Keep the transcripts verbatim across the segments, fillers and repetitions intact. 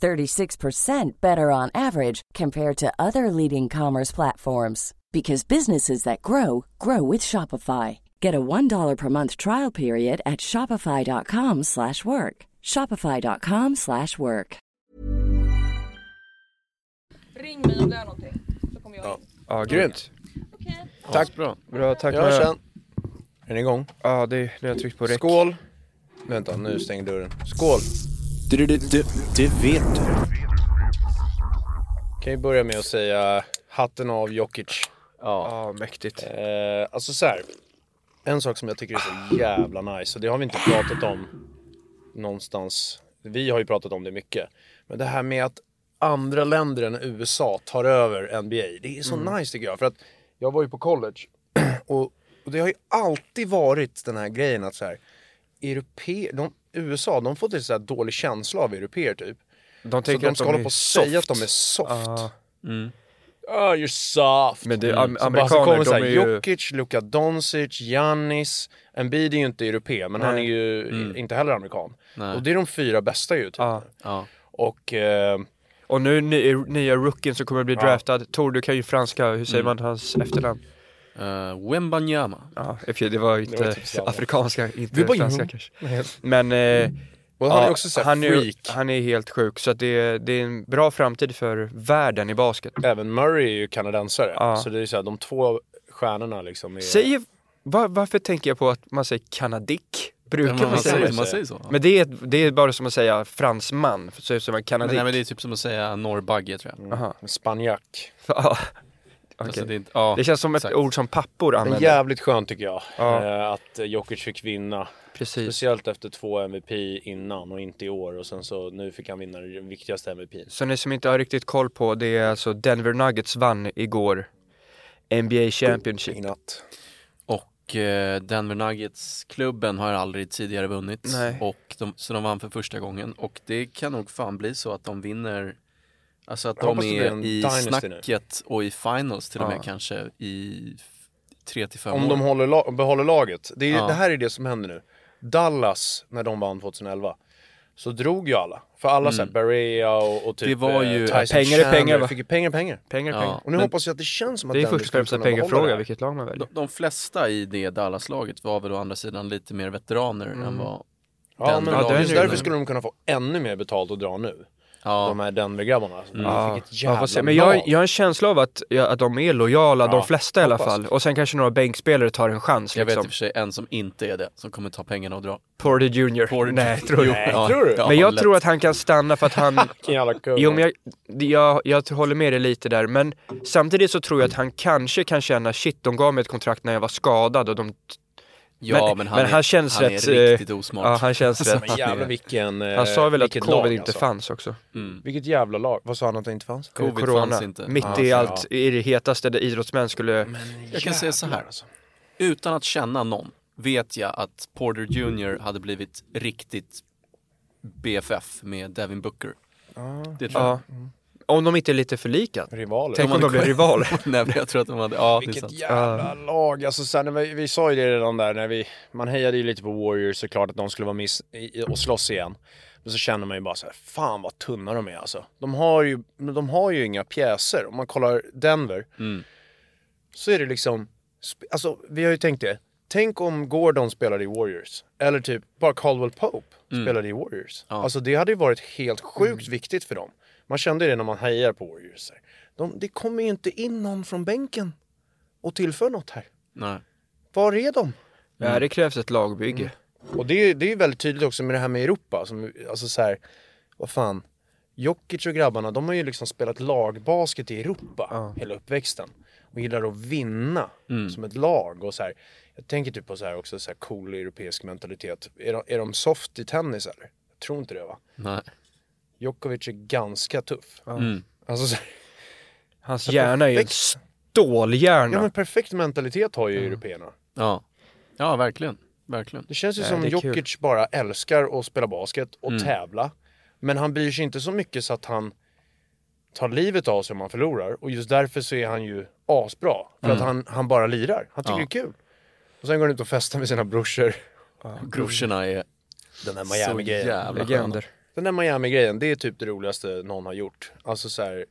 thirty-six percent better on average compared to other leading commerce platforms. Because businesses that grow, grow with Shopify. Get a one dollar per month trial period at shopify.com slash work. Shopify.com slash work. Ring mig om det är någonting, så kommer jag in. Ja, ja, grymt. Okej. Okay. Tack. Bra. Bra, tack. Jag känner. Är ni igång? Ja, det är jag tryckt på räck. Skål. Vänta, nu stäng dörren. Skål. Du, du, du, du vet du. Kan ju börja med att säga hatten av Jokic. Ja, ah, mäktigt. Eh, alltså så här. En sak som jag tycker är så jävla nice, och det har vi inte pratat om någonstans. Vi har ju pratat om det mycket. Men det här med att andra länder än U S A tar över N B A. Det är så mm. nice tycker jag. För att jag var ju på college. Och, och det har ju alltid varit den här grejen att så här. Europe, de, U S A, de får till så här dålig känsla av europeer typ. De tänker så att de ska hålla på och säga att de är soft. Ah. Mm. Oh, you're soft. Men det är am- amerikaner, de är ju... Jokic, Luka Doncic, Giannis. Embiid är ju inte europé, men Nej. han är ju mm. inte heller amerikan. Nej. Och det är de fyra bästa ju. Typ. Ah. Ah. Och, eh... och nu ny, nya rookien som kommer att bli draftad. Ah. Tor, du kan ju franska. Hur säger mm. man hans efternamn? Uh, Wembanyama. Ja, ah, det var inte typ afrikanska, inte franska kanske. Men... Eh, Well, han, ja, är också så han, är, han är helt sjuk. Så att det, det är en bra framtid för världen i basket. Även Murray är ju kanadensare. Ja. Så det är så här, de två stjärnorna liksom är... Säger, var, varför tänker jag på att man säger kanadick? Brukar man, man, säga, man säger så. Men det är, det är bara som att säga fransman. Så som en kanadick. Nej, men det är typ som att säga norrbagge tror jag. Mm. Spanjack. Ja. Okay. Alltså det, ja, det känns som ett exakt. ord som pappor använder. Det är jävligt skönt tycker jag. Ja. Att Jokic fick vinna. Precis. Speciellt efter två M V P innan och inte i år. Och sen så nu fick han vinna den viktigaste M V P. Så ni som inte har riktigt koll på det är alltså Denver Nuggets vann igår N B A Championship. Innatt. Och eh, Denver Nuggets-klubben har aldrig tidigare vunnit. Nej. Och de, så de vann för första gången. Och det kan nog fan bli så att de vinner... Alltså att jag de är i snacket nu. Och i finals till och med ja. kanske i tre till fem år. Om de håller la- behåller laget. Det, är, ja. det här är det som händer nu. Dallas, när de vann tjugoelva, så drog ju alla. För alla mm. så här, Barea och, och typ det var ju, Tyson Chandler. Pengar, pengar, fick ju pengar, pengar. pengar, ja, pengar. Och nu hoppas jag att det känns som att det är först och främst en pengafråga vilket lag man väljer. De, de flesta i det Dallas-laget var väl å andra sidan lite mer veteraner mm. än vad ja, den men, ja, det just därför skulle de kunna få ännu mer betalt att dra nu. Ja. De här Denver-grabbarna. Alltså. Mm. Ja. Ja, jag, men jag, jag har en känsla av att, ja, att de är lojala, ja, de flesta i alla fall. Och sen kanske några bänkspelare tar en chans. Jag liksom. vet i och för sig en som inte är det, som kommer ta pengarna och dra. Porter junior Porter Nej, junior tror jag. Nej, ja. tror du? Men jag ja, tror att han kan stanna för att han... jo, men jag, jag, jag håller med dig lite där. Men samtidigt så tror jag att han kanske kan känna, shit, de gav mig ett kontrakt när jag var skadad och de... Ja, men, men han, men han är, känns han rätt, är riktigt osmart. Ja, han känns rätt. Men jävla vilken... Han sa väl att covid lag, inte alltså. fanns också. Mm. Vilket jävla lag. Vad sa han att det inte fanns? Covid Corona. fanns inte. Mitt ah, i allt, ja. i det hetaste där idrottsmän skulle... Men, jag kan säga så här. Alltså. Utan att känna någon vet jag att Porter junior hade blivit riktigt B F F med Devin Booker. Ah, det tror jag. Ja. Om de inte är lite för lika. Rivaler. Tänk om de, de blir rivaler. Nej, jag tror att de hade... Ja, vilket jävla uh. lag. Alltså, så här, när vi, vi sa ju det redan där. När vi, man hejade ju lite på Warriors. Så klart att de skulle vara miss i, och slåss igen. Men så känner man ju bara så här. Fan vad tunna de är alltså. De har ju, de har ju inga pjäser. Om man kollar Denver. Mm. Så är det liksom... Alltså, vi har ju tänkt det. Tänk om Gordon spelade i Warriors. Eller typ bara Caldwell Pope mm. spelade i Warriors. Ja. Alltså det hade ju varit helt sjukt mm. viktigt för dem. Man kände det när man hejar på Warriors. De, det kommer ju inte in någon från bänken och tillför något här. Nej. Var är de? Ja, mm. det krävs ett lagbygge. Mm. Och det, det är ju väldigt tydligt också med det här med Europa. Som, alltså så här, vad fan. Jokic och grabbarna, de har ju liksom spelat lagbasket i Europa ja. hela uppväxten. Och gillar att vinna mm. som ett lag. Och så här, jag tänker typ på så här också så här cool europeisk mentalitet. Är de, är de soft i tennis eller? Jag tror inte det va? Nej. Djokovic är ganska tuff. Mm. Alltså, Hans hjärna är ju en stålhjärna. Ja, men perfekt mentalitet har ju mm. européerna. Ja, ja verkligen. verkligen. Det känns ju ja, som Jokic bara älskar att spela basket och mm. tävla. Men han bryr sig inte så mycket så att han tar livet av sig om han förlorar. Och just därför så är han ju asbra. För mm. att han, han bara lirar. Han tycker ja. det är kul. Och sen går han ut och festar med sina brorsor. Ja, brorsorna är den där Miami-grejen. Legender. Den där Miami-grejen, det är typ det roligaste någon har gjort. Alltså så här,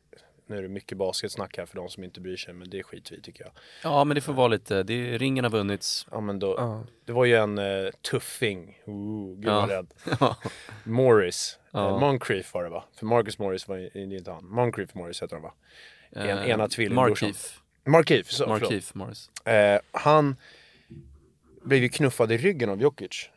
nu är det mycket basketsnack här för de som inte bryr sig, men det är skitvitt tycker jag. Ja, men det får vara lite, det är, ringen har vunnits. Ja, men då, ja. det var ju en uh, tuffing. Ooh, gud vad rädd. Morris. Ja. Uh, Moncrief var det va? För Marcus Morris var det inte han. Markieff Morris heter han va? En, uh, ena tvilling. Markieff. Markieff, så Markieff Morris. Uh, han blev ju knuffad i ryggen av Jokic.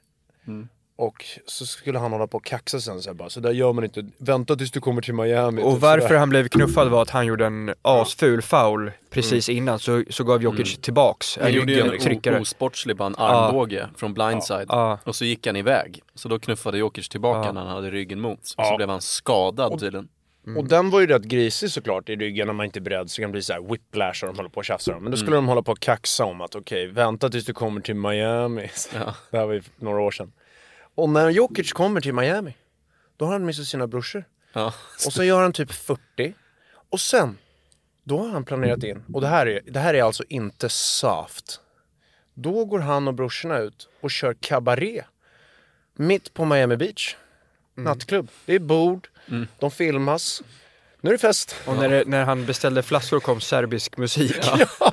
Mm. Och så skulle han hålla på och kaxa sen så här bara, så där gör man inte, vänta tills du kommer till Miami. Och varför han blev knuffad var att han gjorde en asful foul precis mm. innan, så, så gav Jokic mm. tillbaks. Han gjorde en o- osportslig bara en armbåge ah. från blindside ah. och så gick han iväg. Så då knuffade Jokic tillbaka ah. när han hade ryggen mot. Och så ah. blev han skadad och, tydligen. Mm. Och den var ju rätt grisig såklart i ryggen, när man inte är beredd så kan det bli så här whiplash och de håller på och tjafsar dem. Men då skulle mm. de hålla på och kaxa om att okej, okay, vänta tills du kommer till Miami. Ja. Det här var ju några år sedan. Och när Jokic kommer till Miami, då har han missat sina brorsor. Ja. Och så gör han typ fyrtio. Och sen, då har han planerat in. Och det här är, det här är alltså inte soft. Då går han och brorsorna ut och kör kabaré. Mitt på Miami Beach. Mm. Nattklubb. Det är bord. Mm. De filmas. Nu är det fest. Och när, det, när han beställde flaskor kom serbisk musik. Ja. Ja.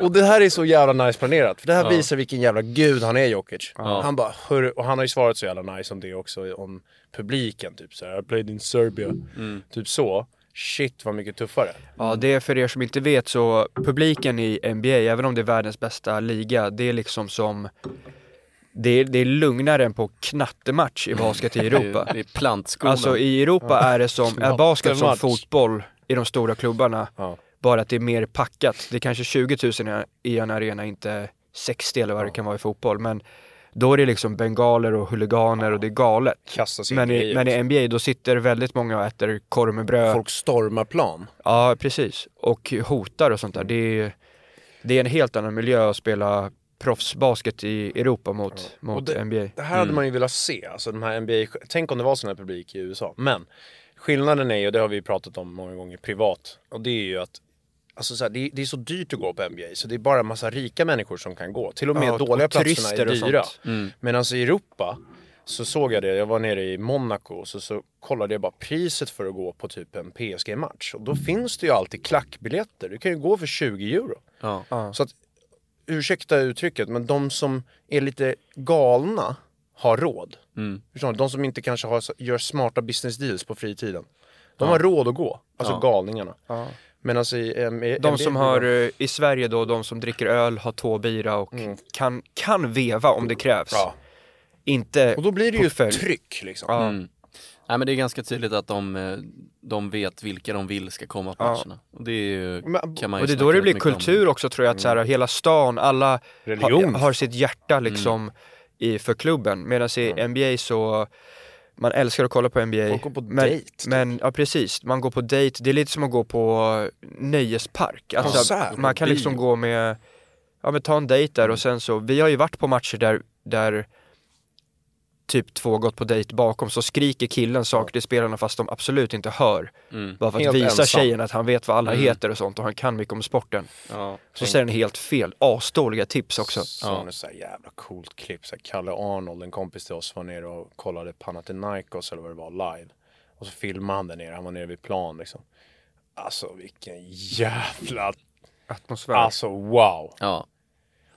Och det här är så jävla nice planerat. För det här ja. visar vilken jävla gud han är, Jokic. Ja. Han bara, hör, och han har ju svarat så jävla nice om det också. Om publiken, typ så här. I played in Serbia. Mm. Typ så. Shit, vad mycket tuffare. Ja, det är för er som inte vet så. Publiken i N B A, även om det är världens bästa liga. Det är liksom som... Det är, det är lugnare än på knattematch i basket i Europa. Det är plantskolan. Alltså i Europa är det som är basket som fotboll i de stora klubbarna. Ja. Bara att det är mer packat. Det är kanske tjugo tusen i en arena, inte sextio eller vad det kan vara i fotboll. Men då är det liksom bengaler och huliganer ja. och det är galet. Men i, men i N B A då sitter väldigt många och äter korv med bröd. Folk stormar plan. Ja, precis. Och hotar och sånt där. Det är, det är en helt annan miljö att spela proffsbasket i Europa mot, ja. mot det, N B A. Det här hade mm. man ju velat se. Alltså, de här N B A, tänk om det var sån här publik i U S A. Men skillnaden är ju, och det har vi pratat om många gånger privat, och det är ju att alltså, så här, det, det är så dyrt att gå på N B A, så det är bara en massa rika människor som kan gå. Till och med ja, dåliga och platserna är dyra. Mm. Men alltså i Europa så såg jag det, jag var nere i Monaco, så, så kollade jag bara priset för att gå på typ en P S G-match. Och då mm. finns det ju alltid klackbiljetter. Du kan ju gå för tjugo euro. Ja. Så att ursäkta uttrycket, men de som är lite galna har råd. Mm. De som inte kanske har, gör smarta business deals på fritiden. De ja. har råd att gå. Alltså ja. galningarna. Ja. Men alltså, äm, äm, de som har i Sverige då, de som dricker öl, har tåbira och mm. kan, kan veva om det krävs. Ja. Inte och då blir det ju följ. tryck liksom. Ja. Mm. Nej, men det är ganska tydligt att de, de vet vilka de vill ska komma på matcherna. Ja. Och det är ju, men, kan man ju och det är då det blir kultur om. också, tror jag. Att så här, hela stan, alla har, har sitt hjärta liksom mm. i, för klubben. Medan i mm. N B A så, man älskar att kolla på N B A. Man går på men, date. Men, ja, precis. Man går på date. Det är lite som att gå på nöjespark. Alltså, ja, man kan liksom gå med, ja men ta en date där. Mm. Och sen så, vi har ju varit på matcher där, där typ två gått på dejt bakom, så skriker killen saker till spelarna fast de absolut inte hör. Mm. Bara för att helt visa ensam. Tjejen att han vet vad alla mm. heter och sånt, och han kan mycket om sporten. Ja, så säger han helt fel. Asdåliga tips också. Så ja. så här jävla coolt klipp. Så här, Kalle Arnold, en kompis till oss, var nere och kollade Panathinaikos eller vad det var, live. Och så filmade han där nere. Han var nere vid plan liksom. Alltså vilken jävla atmosfär. Alltså wow. Ja.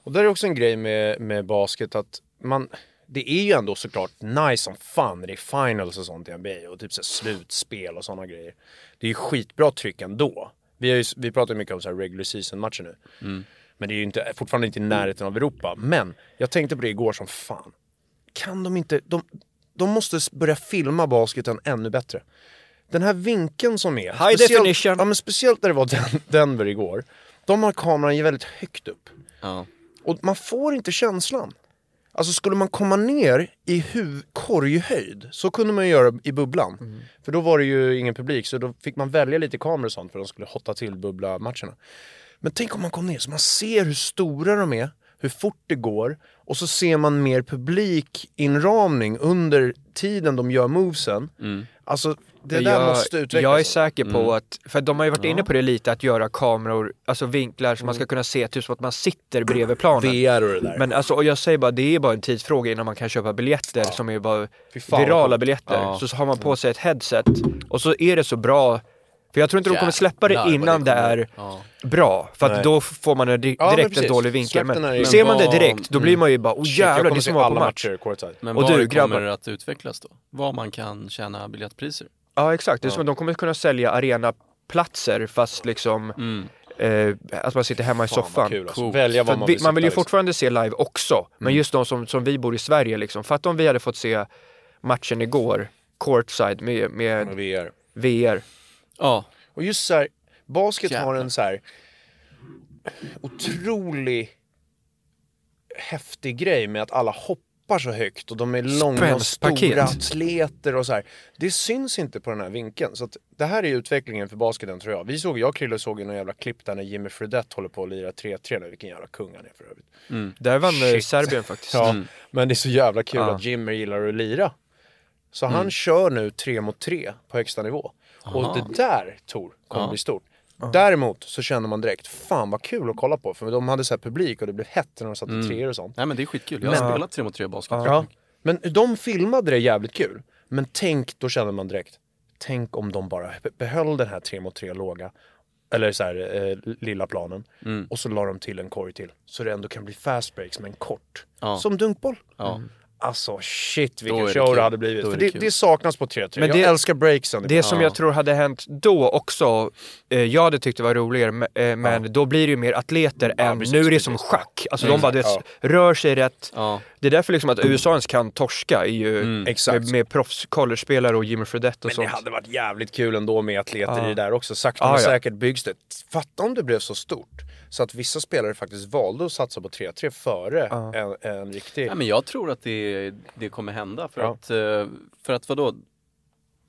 Och där är också en grej med, med basket att man... Det är ju ändå såklart nice som fan i finals och sånt i N B A och typ så slutspel och såna grejer. Det är ju skitbra tryck ändå. Vi, har ju, vi pratar ju mycket om så här regular season-matcher nu. Mm. Men det är ju inte, fortfarande inte i närheten av Europa. Men jag tänkte på det igår som fan. Kan de inte... De, de måste börja filma basketen ännu bättre. Den här vinkeln som är... High definition. Ja, men speciellt när det var den, Denver igår. De har kameran ju väldigt högt upp. Ja. Och man får inte känslan. Alltså skulle man komma ner i huv- korghöjd så kunde man göra i bubblan. Mm. För då var det ju ingen publik, så då fick man välja lite kameror och sånt för de skulle hotta till bubbla matcherna. Men tänk om man kom ner så man ser hur stora de är, hur fort det går, och så ser man mer publikinramning under tiden de gör movesen. Mm. Alltså det där jag, måste utvecklas. Jag är säker på mm. att, för de har ju varit ja. inne på det lite, att göra kameror, alltså vinklar som mm. man ska kunna se typ som att man sitter bredvid planen. V R och det där. Men alltså, och jag säger bara, det är bara en tidsfråga innan man kan köpa biljetter ja. som är bara virala biljetter. Ja. Så, så har man på sig ett headset och så är det så bra. För jag tror inte de kommer släppa det yeah. innan det, det är ja. bra. För att då får man en di- ja, direkt en dålig vinkel. Men, men ser man det direkt, då mm. blir man ju bara, åh jävlar, det är som var på match. Matcher, men och var du, kommer grabbar. Att utvecklas då? Vad man kan tjäna biljettpriser? Ja, exakt. Det är ja. som att de kommer kunna sälja arenaplatser fast liksom... Mm. Eh, att man sitter hemma i Fan, soffan kul, alltså. Välja vad man, vi, vill man vill ju liksom. fortfarande se live också. Mm. Men just de som, som vi bor i Sverige liksom. För att om vi hade fått se matchen igår, courtside, med, med, med V R. V R. Ja. Och just så här, basket Jävlar. har en så här otrolig häftig grej med att alla hoppar så högt och de är långa och stora atleter och så här. Det syns inte på den här vinkeln, så att det här är utvecklingen för basketen, tror jag. Vi såg, jag och Krille såg en jävla klipp där när Jimmer Fredette håller på att lira tre tre nu. Vilken jävla kung han är för övrigt. Mm. Där vann Shit. Serbien faktiskt. Ja, mm. men det är så jävla kul ah. att Jimmer gillar att lira. Så mm. han kör nu tre mot tre på högsta nivå. Aha. Och det där, Tor, kommer ja. bli stort. Aha. Däremot så känner man direkt, fan vad kul att kolla på. För de hade så här publik och det blev hett när de satte mm. treor och sånt. Nej, men det är skitkul. Jag har men... spelat tre mot tre basket. Ja. Men de filmade det jävligt kul. Men tänk, då känner man direkt, tänk om de bara behöll den här tre mot tre låga. Eller så här, eh, lilla planen. Mm. Och så la de till en korg till. Så det ändå kan bli fast breaks, men kort. Ja. Som dunkboll. Ja. Mm. Alltså shit, vilken show det, det hade blivit. För det, det, det saknas på tre tre. Men jag det, älskar breaksen. Det som ja. jag tror hade hänt då också, eh, jag hade tyckt det var roligare, eh, men ja. då blir det ju mer atleter ja, än precis, nu är det precis. som schack. Alltså mm. de bara det, ja. rör sig rätt. Ja. Det är därför liksom att U S A:ns kan torska är ju mm. med, med proffs collegespelare och Jimmer Fredette och men sånt. Men det hade varit jävligt kul ändå med atleter ja. i det där också. Sakta men ja, ja. säkert byggs det. Fatta om det blev så stort. Så att vissa spelare faktiskt valde att satsa på tre tre före ja. en, en riktig... Ja, men jag tror att det, det kommer hända. För, ja. att, för att vadå?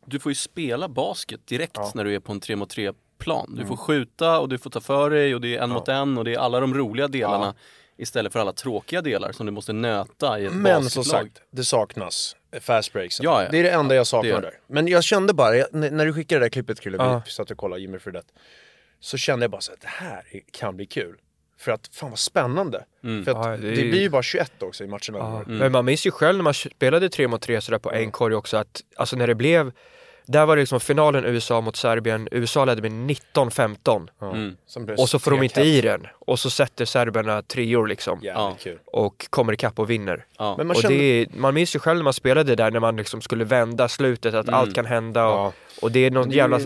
Du får ju spela basket direkt ja. när du är på en tre mot tre-plan. Du mm. får skjuta och du får ta för dig och det är en ja. mot en och det är alla de roliga delarna ja. istället för alla tråkiga delar som du måste nöta i ett men, basketlag. Men som sagt, det saknas fast breaks. Ja, ja. Det är det enda jag saknar det. där. Men jag kände bara, jag, när du skickade det där klippet, Krille, ja. vi satt och kollade Jimmer Fredette. Så kände jag bara så att det här kan bli kul. För att, fan vad spännande. Mm. För att ja, det, det ju... blir ju bara tjugoett också i matcherna. Ja. Mm. Men man minns ju själv när man spelade tre mot tre sådär på mm. en korg också. Att, alltså när det blev... Där var det liksom finalen U S A mot Serbien. U S A ledde med nitton femton. Mm. Och så får de inte i den. Och så sätter serberna treor liksom. Ja. Och kommer ikapp och vinner. Ja. Men man, och kände... det, man minns ju själv när man spelade där. När man liksom skulle vända slutet. Att mm. allt kan hända. Och, ja. och det är någon det... jävla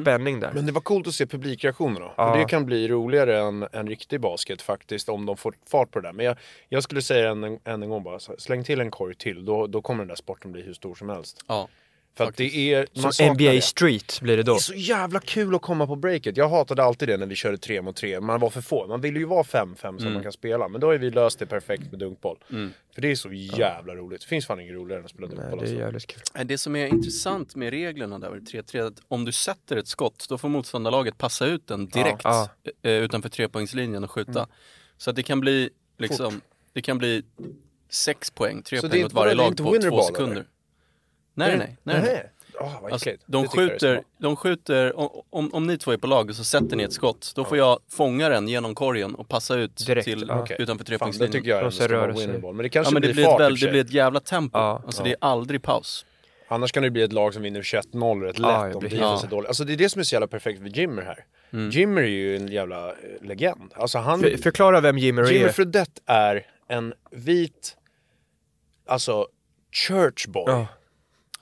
spänning där. Men det var coolt att se publikreaktionerna. Ja. Det kan bli roligare än en riktig basket faktiskt. Om de får fart på det där. Men jag, jag skulle säga en, en, en gång bara. Släng till en korg till. Då, då kommer den där sporten bli hur stor som helst. Ja. För att det är... Som N B A det. Street blir det då. Det är så jävla kul att komma på breaket. Jag hatade alltid det när vi körde tre mot tre. Man var för få. Man ville ju vara fem fem så mm. man kan spela. Men då har vi löst det perfekt med dunkboll. Mm. För det är så jävla ja. roligt. Det finns fan ingen roligare än att spela dunkboll. Nej, det är jävligt kul. Det som är intressant med reglerna där vid tre tre, att om du sätter ett skott, då får motståndarlaget passa ut den direkt ja. Ja. utanför trepoängslinjen och skjuta. Mm. Så att det kan bli liksom... Fort. Det kan bli sex poäng, tre så poäng åt varje lag på två sekunder. Eller? Nej, nej, nej. nej. Oh, alltså, de, skjuter, de skjuter, om, om ni två är på laget så sätter ni ett skott. Då får jag fånga den genom korgen och passa ut direkt till, okay. utanför trepoängslinjen. Det tycker jag är en stor winnerball. Men det kanske ja, men det blir fart väl, det blir ett jävla tempo. Ja, alltså ja. det är aldrig paus. Annars kan det bli ett lag som vinner tjugoett noll rätt lätt ja, om det blir ja. så dåligt. Alltså det är det som är så jävla perfekt för Jimmer här. Mm. Jimmer är ju en jävla legend. Alltså, han, för, förklara vem Jimmer, Jimmer är. Jimmer Fredette är en vit, alltså church boy. Ja.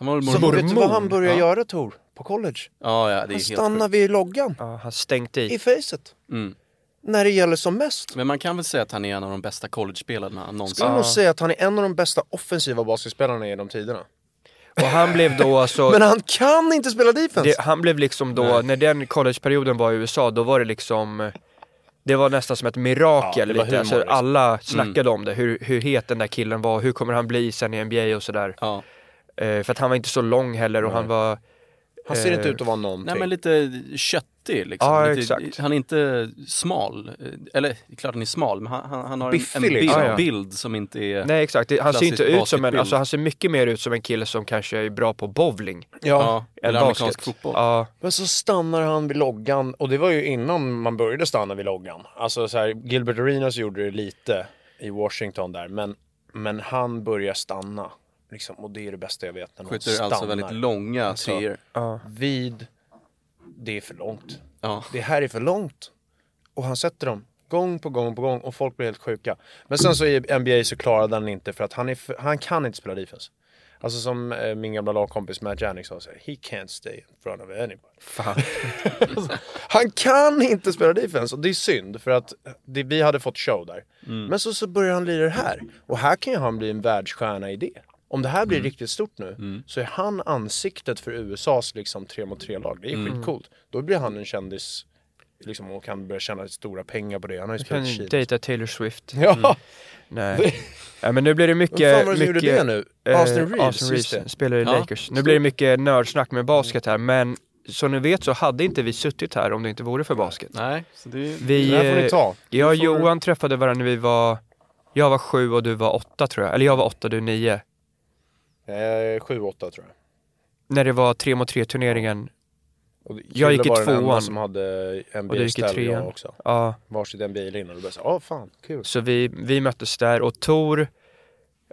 Han så mormon. Vet du vad han började ja. göra, Tor? På college. Ja, ja, det är han stannar vid loggan. Ja, han stängt i. I facet. Mm. När det gäller som mest. Men man kan väl säga att han är en av de bästa college-spelarna någonsin. Skulle ja. nog säga att han är en av de bästa offensiva basketspelarna genom tiderna. Och han blev då alltså... Men han kan inte spela defense. Det, han blev liksom då, Nej. när den collegeperioden var i U S A, då var det liksom... Det var nästan som ett mirakel, ja, lite. Alltså, alla snackade mm. om det, hur, hur het den där killen var, hur kommer han bli sen i N B A och sådär. Ja. Eh, för att han var inte så lång heller och mm. han var... Han ser inte ut att vara någonting. Nej, men lite köttig liksom. Ja, lite, exakt. Han är inte smal. Eller, klart han är smal, men han, han har Biffy, en, en bild, ja, ja. bild som inte är... Nej, exakt. Han ser inte ut som en... Alltså, han ser mycket mer ut som en kille som kanske är bra på bowling. Ja. ja eller basket. Amerikansk fotboll. Ja. Men så stannar han vid loggan. Och det var ju innan man började stanna vid loggan. Alltså så här, Gilbert Arenas gjorde det lite i Washington där. Men, men han börjar stanna. Liksom, och det är det bästa jag vet. Skjuter alltså väldigt långa alltså, treor. Ja. Vid, det är för långt. Ja. Det här är för långt. Och han sätter dem gång på gång på gång. Och folk blir helt sjuka. Men sen så i N B A så klarade han inte. För att han, är för, han kan inte spela defense. Alltså som eh, min gamla lagkompis Matt Janik sa. Så här, he can't stay in front of anybody. Fan. alltså, han kan inte spela defense. Och det är synd. För att det, vi hade fått show där. Mm. Men så, så börjar han lira det här. Och här kan ju han bli en världsstjärna i det. Om det här blir mm. riktigt stort nu mm. så är han ansiktet för U S As liksom tre mot tre lag. Det är mm. skitcoolt. Då blir han en kändis liksom, och kan börja tjäna stora pengar på det. Han har ju spelat shit. Dejta Taylor Swift. Ja. Mm. Nej. ja, men nu blir det mycket... Vad fan gjorde det nu? Austin Reeves. Austin Reeves spelar i ja. Lakers. Nu blir det mycket nördsnack med basket här. Men som ni vet så hade inte vi suttit här om det inte vore för basket. Nej. Så det, vi, det här får ni ta. Jag och Johan du... träffade varandra när vi var... Jag var sju och du var åtta tror jag. Eller jag var åtta och du nio. sju åtta tror jag. När det var tre mot tre turneringen. Jag gick i tvåan som hade N B A och gick i trean också. Ja, varsitt N B A linje och bara så ah fan, kul. Så vi vi möttes där och Tor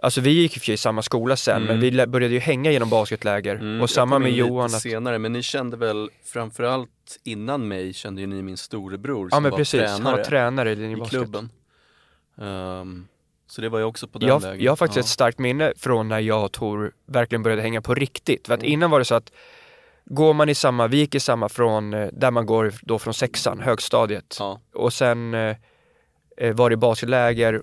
alltså vi gick ju i samma skola sen mm. men vi började ju hänga genom basketläger mm, och samma med Johan att... senare, men ni kände väl framförallt innan mig kände ju ni min storebror som ja, men var precis, tränare. Han var tränare i, i klubben. Um... Så det var jag också på den jag, läget. Jag har faktiskt ja. ett starkt minne från när jag och Tor verkligen började hänga på riktigt. För att mm. innan var det så att går man i samma, vi gick i samma från där man går då från sexan, högstadiet. Ja. Och sen eh, var det basketläger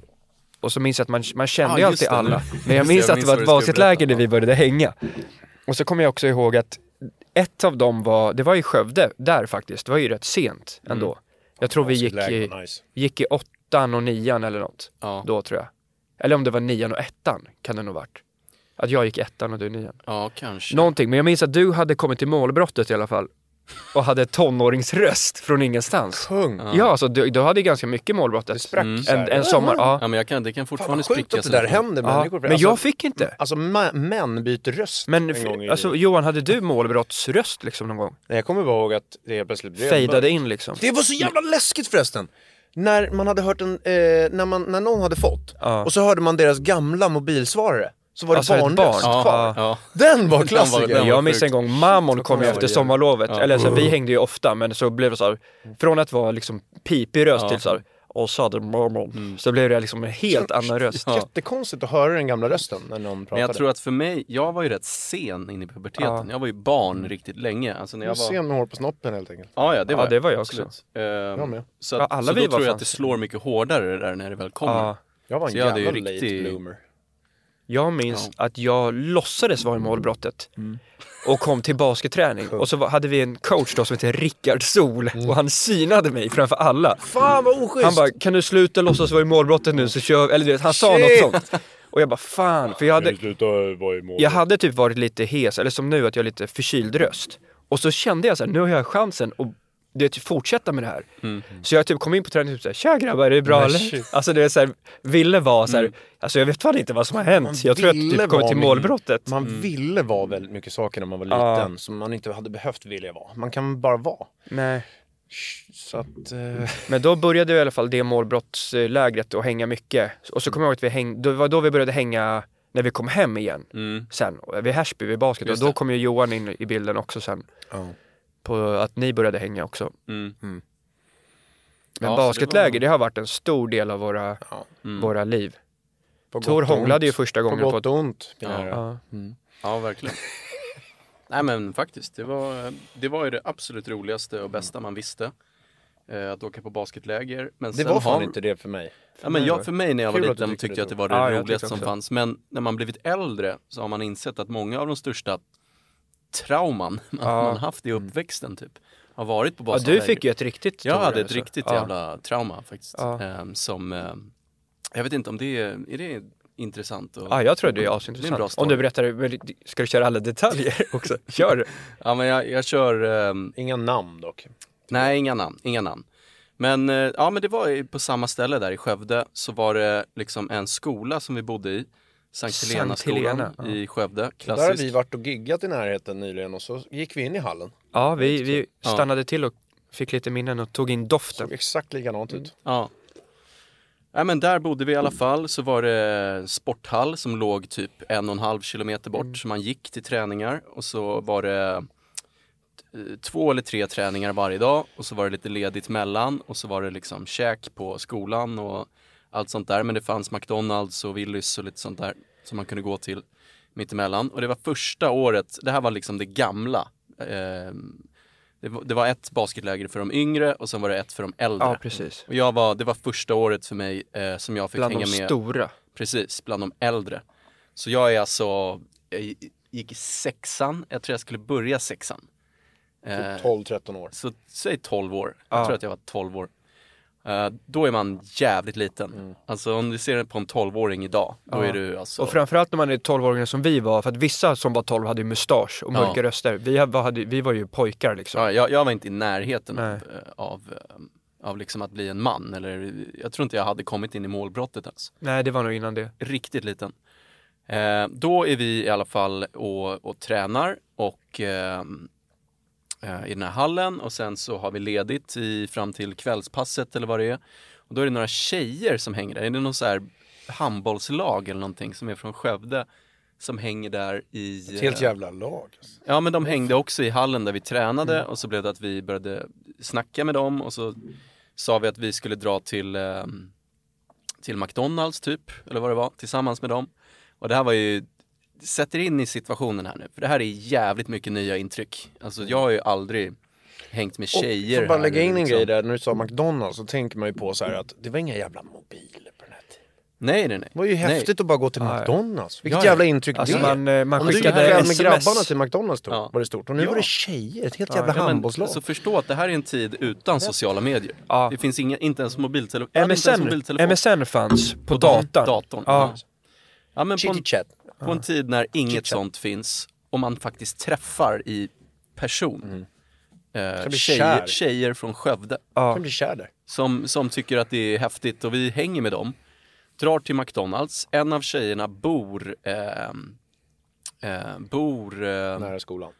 och så minns jag att man, man kände ah, alltid det, alla. Men jag minns, jag minns att det var ett basketläger där vi började hänga. Och så kommer jag också ihåg att ett av dem var, det var i Skövde där faktiskt. Det var ju rätt sent ändå. Mm. Jag tror vi gick i, gick i åttan och nian eller något. Ja. Då tror jag. Eller om det var nian och ettan kan det nog varit. Att jag gick ettan och du nian. Ja, kanske. Någonting, men jag minns att du hade kommit till målbrottet i alla fall. Och hade tonåringsröst från ingenstans. Kung. Ja, ja alltså du, du hade ganska mycket målbrottet. Det sprack mm. en, en sommar, ja. Ja, men jag kan, det kan fortfarande spricka. Det där hände, ja. Alltså, men jag fick inte. Alltså män byter röst men, en gång. I... Alltså Johan, hade du målbrottsröst liksom någon gång? Nej, jag kommer ihåg att det plötsligt fejdade in liksom. Det var så jävla läskigt förresten. När man hade hört en, eh, när, man, när någon hade fått ja. Och så hörde man deras gamla mobilsvarare. Så var det alltså barnröst barn. kvar. Ja, ja. Den var klassiker. Den var, den jag minns en gång, mammon kom ju efter sommarlovet. Ja. Eller så vi hängde ju ofta, men så blev det så här, från att vara liksom pipig röst ja. till så här, och så hade mormon. Mm. Så blev det liksom en helt så, annan röst. Ja. Jättekonstigt att höra den gamla rösten när någon pratade. Men jag tror att för mig, jag var ju rätt sen in i puberteten. Ja. Jag var ju barn riktigt länge. Alltså när jag var... sen med hår på snoppen helt enkelt. Ja, ja det var, ja, det var jag också. Uh, jag med. Så, att, ja, alla så vi då var tror jag fan. Att det slår mycket hårdare det där när det väl kommer. Ja. Jag var en jävla riktig bloomer. Jag minns ja. att jag låtsades vara i målbrottet mm. och kom till basketträning. Och så hade vi en coach då som heter Rickard Sol mm. och han synade mig framför alla. Fan vad oschysst! Han bara, kan du sluta låtsas vara i målbrottet nu så kör vi. Eller du vet, han sa Shit. något sånt. Och jag bara, fan. För jag hade, jag hade typ varit lite hes, eller som nu att jag är lite förkyld röst. Och så kände jag så här, nu har jag chansen att det är typ fortsätta med det här. Mm. Så jag typ kom in på träningen och typ såhär, tja grabbar, är det bra eller? Mm. Alltså det är såhär, ville vara såhär, mm. alltså jag vet fan inte vad som har hänt. Man jag tror att typ kommit till målbrottet. Man mm. ville vara väldigt mycket saker när man var liten ah. som man inte hade behövt vilja vara. Man kan bara vara. Nej. Så att, eh. Men då började i alla fall det målbrottslägret att hänga mycket. Och så kommer jag ihåg att vi hängde, det var då vi började hänga när vi kom hem igen. Mm. Sen, vid Härsby, vid basket. Just och då kom ju Johan in i bilden också sen. Oh. På att ni började hänga också. Mm. Mm. Men ja, basketläger, det, var... det har varit en stor del av våra, ja. mm. våra liv. Tor hånglade ju första gången. På gott på ett... ont. Ja, ja. Mm. ja verkligen. Nej men faktiskt, det var, det var ju det absolut roligaste och bästa mm. man visste. Eh, att åka på basketläger. Men det sen var fan har... inte det för mig. För ja, men jag, för mig när jag var liten tyckte jag att det var det ja, roligaste som fanns. Men när man blivit äldre så har man insett att många av de största trauman man, ja. man haft i uppväxten typ har varit på Boston. Ja, du fick ju ett riktigt... Jag hade ett alltså. riktigt jävla ja. trauma faktiskt. Ja. Um, som, um, jag vet inte om det är... Är det intressant? Och, ja, jag tror det är asintressant. Om du berättar... Ska du köra alla detaljer också? Kör! Ja, men jag, jag kör... Um, inga namn dock. Nej, inga namn. Inga namn. Men, uh, ja, men det var på samma ställe där i Skövde. Så var det liksom en skola som vi bodde i. Sankt Helena-skolan ja. i Skövde. Klassisk. Där har vi varit och giggat i närheten nyligen och så gick vi in i hallen. Ja, vi, vi stannade ja. till och fick lite minnen och tog in doften. Så exakt likadant ut. Mm. Ja. ja, men där bodde vi i alla fall. Så var det sporthall som låg typ en och en halv kilometer bort. Mm. Så man gick till träningar och så var det två eller tre träningar varje dag. Och så var det lite ledigt mellan och så var det liksom käk på skolan och allt sånt där, men det fanns McDonalds och Willys och lite sånt där som man kunde gå till mittemellan. Och det var första året, det här var liksom det gamla. Eh, det, det var ett basketläger för de yngre och sen var det ett för de äldre. Ja, precis. Och jag var, det var första året för mig eh, som jag fick bland hänga med. Bland de stora. Precis, bland de äldre. Så jag är alltså, jag gick i sexan, jag tror jag skulle börja sexan. Eh, tolv tretton år. Så säg tolv år, jag ja. tror att jag var tolv år. Uh, då är man jävligt liten. Mm. Alltså om du ser det på en tolvåring idag, då ja. är du alltså... Och framförallt när man är tolvåringar som vi var, för att vissa som var tolv hade ju mustasch och mörka ja. röster. Vi, hade, vi var ju pojkar liksom. Ja, jag, jag var inte i närheten av, av, av liksom att bli en man. Eller, jag tror inte jag hade kommit in i målbrottet ens. Nej, det var nog innan det. Riktigt liten. Uh, då är vi i alla fall och, och tränar och... Uh, i den här hallen och sen så har vi ledigt i, fram till kvällspasset eller vad det är. Och då är det några tjejer som hänger där. Är det någon så här handbollslag eller någonting som är från Skövde som hänger där i... Ett helt jävla lag. Ja, men de hängde också i hallen där vi tränade mm. och så blev det att vi började snacka med dem och så sa vi att vi skulle dra till till McDonalds typ, eller vad det var, tillsammans med dem. Och det här var ju... Sätter in i situationen här nu. För det här är jävligt mycket nya intryck. Alltså jag har ju aldrig hängt med tjejer. Och bara lägga in en liksom. grej där. När du sa McDonalds så tänker man ju på så här att det var inga jävla mobiler på den här tiden. Nej, nej, nej. Det var ju häftigt nej. att bara gå till McDonalds. Vilket ja, jävla intryck alltså, det man, man skickade med sms. Grabbarna till McDonalds då ja. var det stort. Och nu ja. var det tjejer. Ett helt jävla ja, handbollslag. Så alltså, förstå att det här är en tid utan ja. sociala medier. Ja. Det finns inga, inte ens mobiltelefon. M S N, M S N fanns på, på datorn. datorn. Ja. Ja, men på en, på en tid när inget sånt finns och man faktiskt träffar i person mm. eh, tjejer, tjejer från Skövde ja. som, som tycker att det är häftigt och vi hänger med dem, drar till McDonalds. En av tjejerna bor eh, eh, bor eh, nära skolan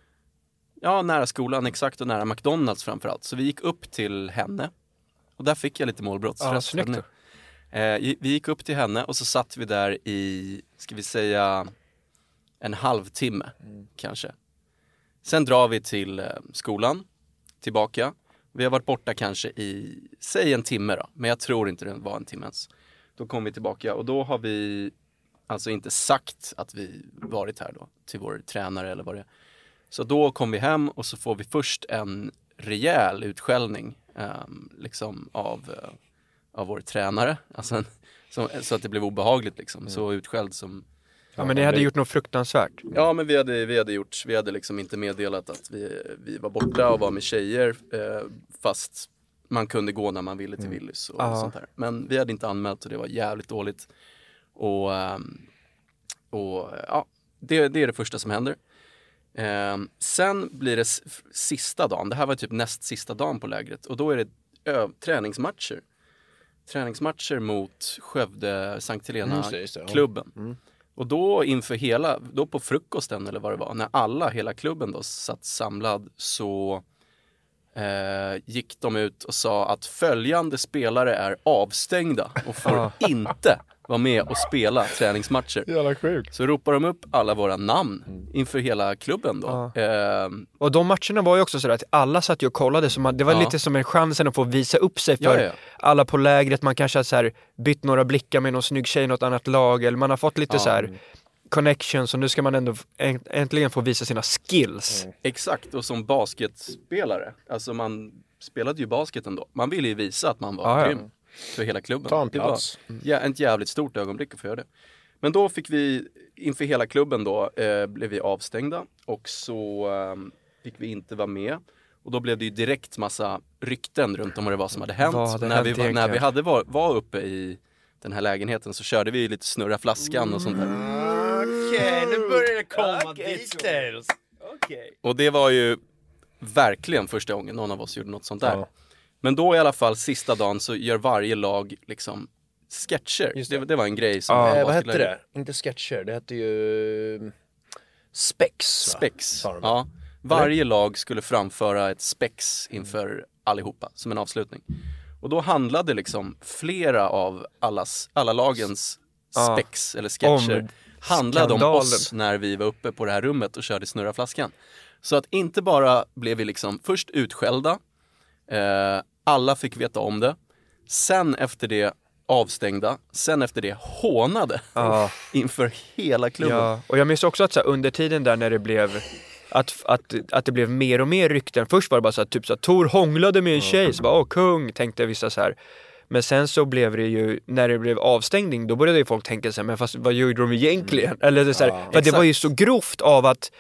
ja nära skolan exakt och nära McDonalds framförallt, så vi gick upp till henne och där fick jag lite målbrottsstress. Ja, snyggt. Vi gick upp till henne och så satt vi där i, ska vi säga, en halvtimme mm. kanske. Sen drar vi till skolan, tillbaka. Vi har varit borta kanske i, säg en timme då, men jag tror inte det var en timme ens. Då kom vi tillbaka och då har vi alltså inte sagt att vi varit här då, till vår tränare eller vad det är. Så då kom vi hem och så får vi först en rejäl utskällning um, liksom av... Uh, av vår tränare, alltså en, som, så att det blev obehagligt liksom, mm. så utskälld som... Ja, ja men ni hade gjort något fruktansvärt. Ja, men vi hade, vi hade gjort, vi hade liksom inte meddelat att vi, vi var borta och var med tjejer, eh, fast man kunde gå när man ville till Willys och mm. sånt där. Men vi hade inte anmält och det var jävligt dåligt. Och, och ja, det, det är det första som händer. Eh, sen blir det sista dagen, det här var typ näst sista dagen på lägret, och då är det ö- träningsmatcher. träningsmatcher mot Skövde Sankt Helena-klubben. Mm, mm. Och då inför hela, då på frukosten eller vad det var, när alla, hela klubben då satt samlad, så eh, gick de ut och sa att följande spelare är avstängda och får inte vara med och spela träningsmatcher. Jävla sjuk. Så ropar de upp alla våra namn inför hela klubben då. Ja. Eh, och de matcherna var ju också sådär att alla satt ju och kollade. Så man, det var ja. lite som en chansen att få visa upp sig för ja, ja. alla på lägret. Man kanske har så här bytt några blickar med någon snygg tjej i något annat lag. Eller man har fått lite ja. så här connections och nu ska man ändå äntligen få visa sina skills. Mm. Exakt, och som basketspelare. Alltså man spelade ju basket ändå. Man ville ju visa att man var ja, grym. Ja. För hela klubben. Ta en plats. Det var ja, ett jävligt stort ögonblick för det. Men då fick vi, inför hela klubben då, eh, blev vi avstängda. Och så eh, fick vi inte vara med. Och då blev det ju direkt massa rykten runt om vad det var som hade hänt. Hade när, hänt vi, när vi hade var, var uppe i den här lägenheten så körde vi ju lite snurra flaskan och sånt där. Mm. Okej, okay, nu börjar det komma okay. details. Okay. Och det var ju verkligen första gången någon av oss gjorde något sånt där. Ja. Men då i alla fall sista dagen så gör varje lag liksom sketcher. Just det. Det, det var en grej som... Ah, vad hette det? Lägga. Inte sketcher, det hette ju... Spex. Spex, ja. Varje lag skulle framföra ett spex inför allihopa som en avslutning. Och då handlade liksom flera av allas, alla lagens spex ah, eller sketcher om handlade skandalen. Om oss när vi var uppe på det här rummet och körde snurra flaskan. Så att inte bara blev vi liksom först utskällda, eh, alla fick veta om det, sen efter det avstängda, sen efter det hånade ah. inför hela klubben. Ja. Och jag minns också att så här, under tiden där när det blev... Att, att, att det blev mer och mer rykten. Först var det bara så att typ så att Tor hånglade med en tjej. Så bara, åh kung, tänkte vissa så här. Men sen så blev det ju, när det blev avstängning, då började ju folk tänka så här, men fast vad gjorde de egentligen? Mm. Eller så här, ja, för det var ju så grovt av att,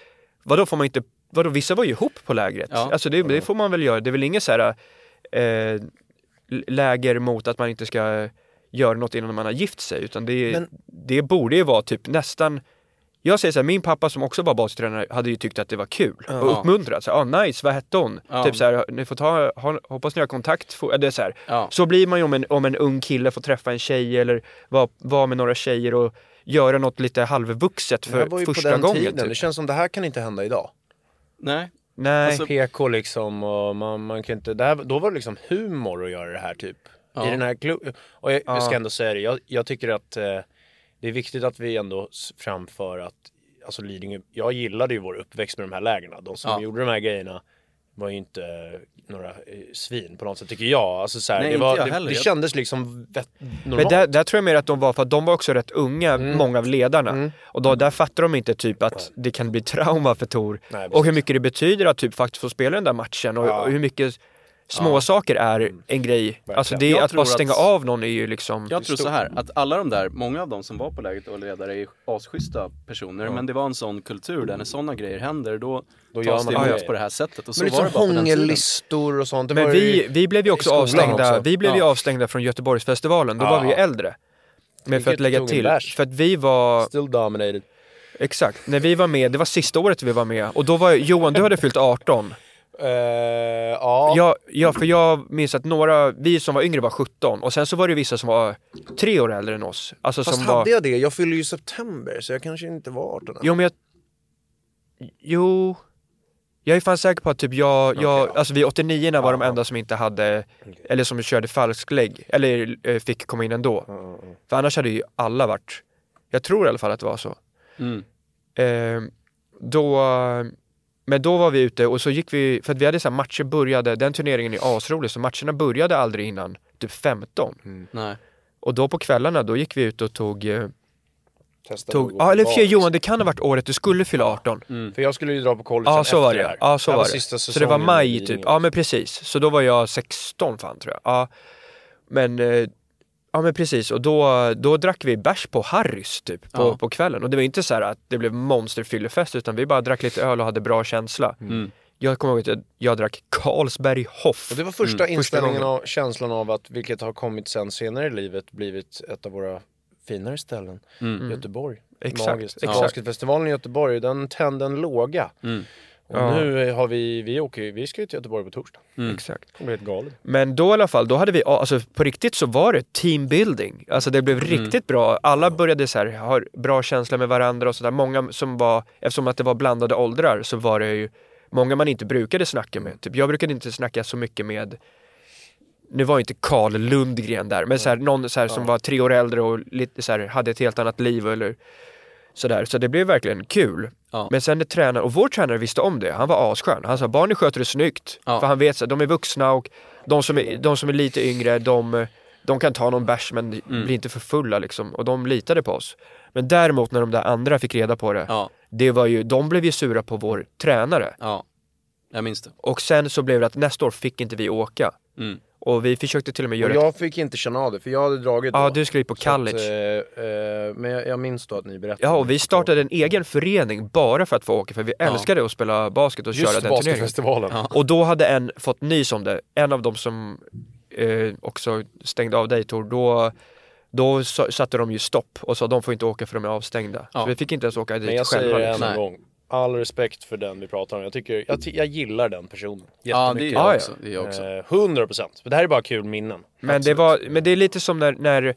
vadå får man inte, vadå, vissa var ju ihop på lägret. Ja. Alltså det, det får man väl göra. Det är väl inget så här äh, läger mot att man inte ska göra något innan man har gift sig. Utan det, men... det borde ju vara typ nästan... Jag säger så här, min pappa som också var bastränare hade ju tyckt att det var kul och ja. uppmuntrat så här, ah, nice, vad hette hon? Ja. Typ så här, ni får ta ha, hoppas ni har kontakt för, det är så här. Ja. Så blir man ju om en om en ung kille får träffa en tjej eller vara var med några tjejer och göra något lite halvvuxet för var ju första på den gången. Tiden. Typ. Det känns som det här kan inte hända idag. Nej. Nej, alltså, P K liksom och man man kan inte där då var det liksom humor att göra det här typ ja. i den här klubben. Och jag, ja. jag ska ändå säga det. Jag jag tycker att eh, det är viktigt att vi ändå framför att alltså Lidingö, jag gillade ju vår uppväxt med de här lägena. De som ja. gjorde de här grejerna var ju inte några svin på något sätt tycker jag. Alltså så här, nej, det, var, jag det, det kändes liksom vet, normalt. Men där, där tror jag mer att de var, för att de var också rätt unga, mm. många av ledarna. Mm. Och då, där fattar de inte typ att nej. det kan bli trauma för Tor. Nej, och hur mycket det betyder att typ faktiskt få spela den där matchen. Och, ja. och hur mycket... små ja. saker är en grej. Alltså det att bara stänga att, av någon är ju liksom... Jag tror så här, att alla de där, många av dem som var på läget och ledare är asschyssta personer, ja. men det var en sån kultur där när sådana grejer händer, då, då tas det emot ja. på det här sättet. Och så men liksom hångellistor och sånt. Men vi, vi blev ju också avstängda också. Vi blev ja. ju avstängda från Göteborgsfestivalen, då ja. var vi ju äldre. Men för att lägga till, för att vi var... Still dominated. Exakt, när vi var med, det var sista året vi var med, och då var Johan, du hade fyllt arton. Uh, ja. Jag, ja, för jag minns att några, vi som var yngre var sjutton. Och sen så var det vissa som var tre år äldre än oss alltså. Fast som hade var... jag det? Jag fyllde ju september, så jag kanske inte var arton. Jo men jag Jo Jag är fan säker på att typ jag, jag okay, ja. Alltså vi åttionio var ja, de enda som inte hade okay. eller som körde falsklägg eller eh, fick komma in ändå. mm, mm. För annars hade ju alla varit. Jag tror i alla fall att det var så. mm. eh, Då Men då var vi ute och så gick vi... För att vi hade så här, matcher började... Den turneringen är asrolig, så matcherna började aldrig innan typ femton. Mm. Nej. Och då på kvällarna, då gick vi ut och tog... tog ja, ah, eller för Johan, det kan ha varit året du skulle fylla arton. Mm. För jag skulle ju dra på college ah, efter det här. Ja, ah, så var det. Sista så det var maj typ. Ja, ah, men precis. Så då var jag sexton fan, tror jag. Ja, ah, men... Eh, ja, men precis. Och då, då drack vi bärs på Harrys typ på, ja. på kvällen. Och det var inte så här att det blev monsterfyllefest, utan vi bara drack lite öl och hade bra känsla. Mm. Jag kommer ihåg att jag, jag drack Carlsberg Hoff. Och det var första mm. inställningen första och känslan av att, vilket har kommit sen senare i livet, blivit ett av våra finare ställen. Mm. Göteborg. Exakt. Magiskt. Exakt. Basketfestivalen i Göteborg, den tände en låga. Mm. Och ja. nu har vi, vi åker, vi ska ju till Göteborg på torsdag. Mm. Exakt. Det blir helt galet. Men då i alla fall, då hade vi, alltså på riktigt så var det teambuilding. Alltså det blev mm. riktigt bra. Alla började så här, ha bra känsla med varandra och sådär. Många som var, eftersom att det var blandade åldrar så var det ju många man inte brukade snacka med. Typ jag brukade inte snacka så mycket med, nu var inte Karl Lundgren där, men så här, någon så här, ja. som var tre år äldre och lite så här, hade ett helt annat liv eller... Sådär. Så det blev verkligen kul. Ja. Men sen det tränaren, och vår tränare visste om det. Han var asskön. Han sa, barnen sköter det snyggt. Ja. För han vet att de är vuxna och de som är, de som är lite yngre, de, de kan ta någon bärs men mm. blir inte för fulla liksom. Och de litade på oss. Men däremot när de där andra fick reda på det, ja. det var ju, de blev ju sura på vår tränare. Ja, jag minns det. Och sen så blev det att nästa år fick inte vi åka. Mm. Och vi försökte till och med göra... Och jag ett... fick inte känna av det, för jag hade dragit... Ja, då. Du skulle ju på college. Att, eh, men jag, jag minns då att ni berättade... Ja, och vi startade en egen förening bara för att få åka, för vi ja. älskade att spela basket och just köra den basketfestivalen. Turneringen. Ja. Och då hade en fått nys om det. En av dem som eh, också stängde av dig, Tor, då... Då satte de ju stopp och sa de får inte åka för de är avstängda. Ja. Så vi fick inte ens åka dit. Men jag själva säger det en gång. All respekt för den vi pratar om. Jag, tycker, jag, jag gillar den personen jättemycket. Ja, det är också. Det är också. hundra procent. För det här är bara kul minnen. Men det, var, men det är lite som när, när,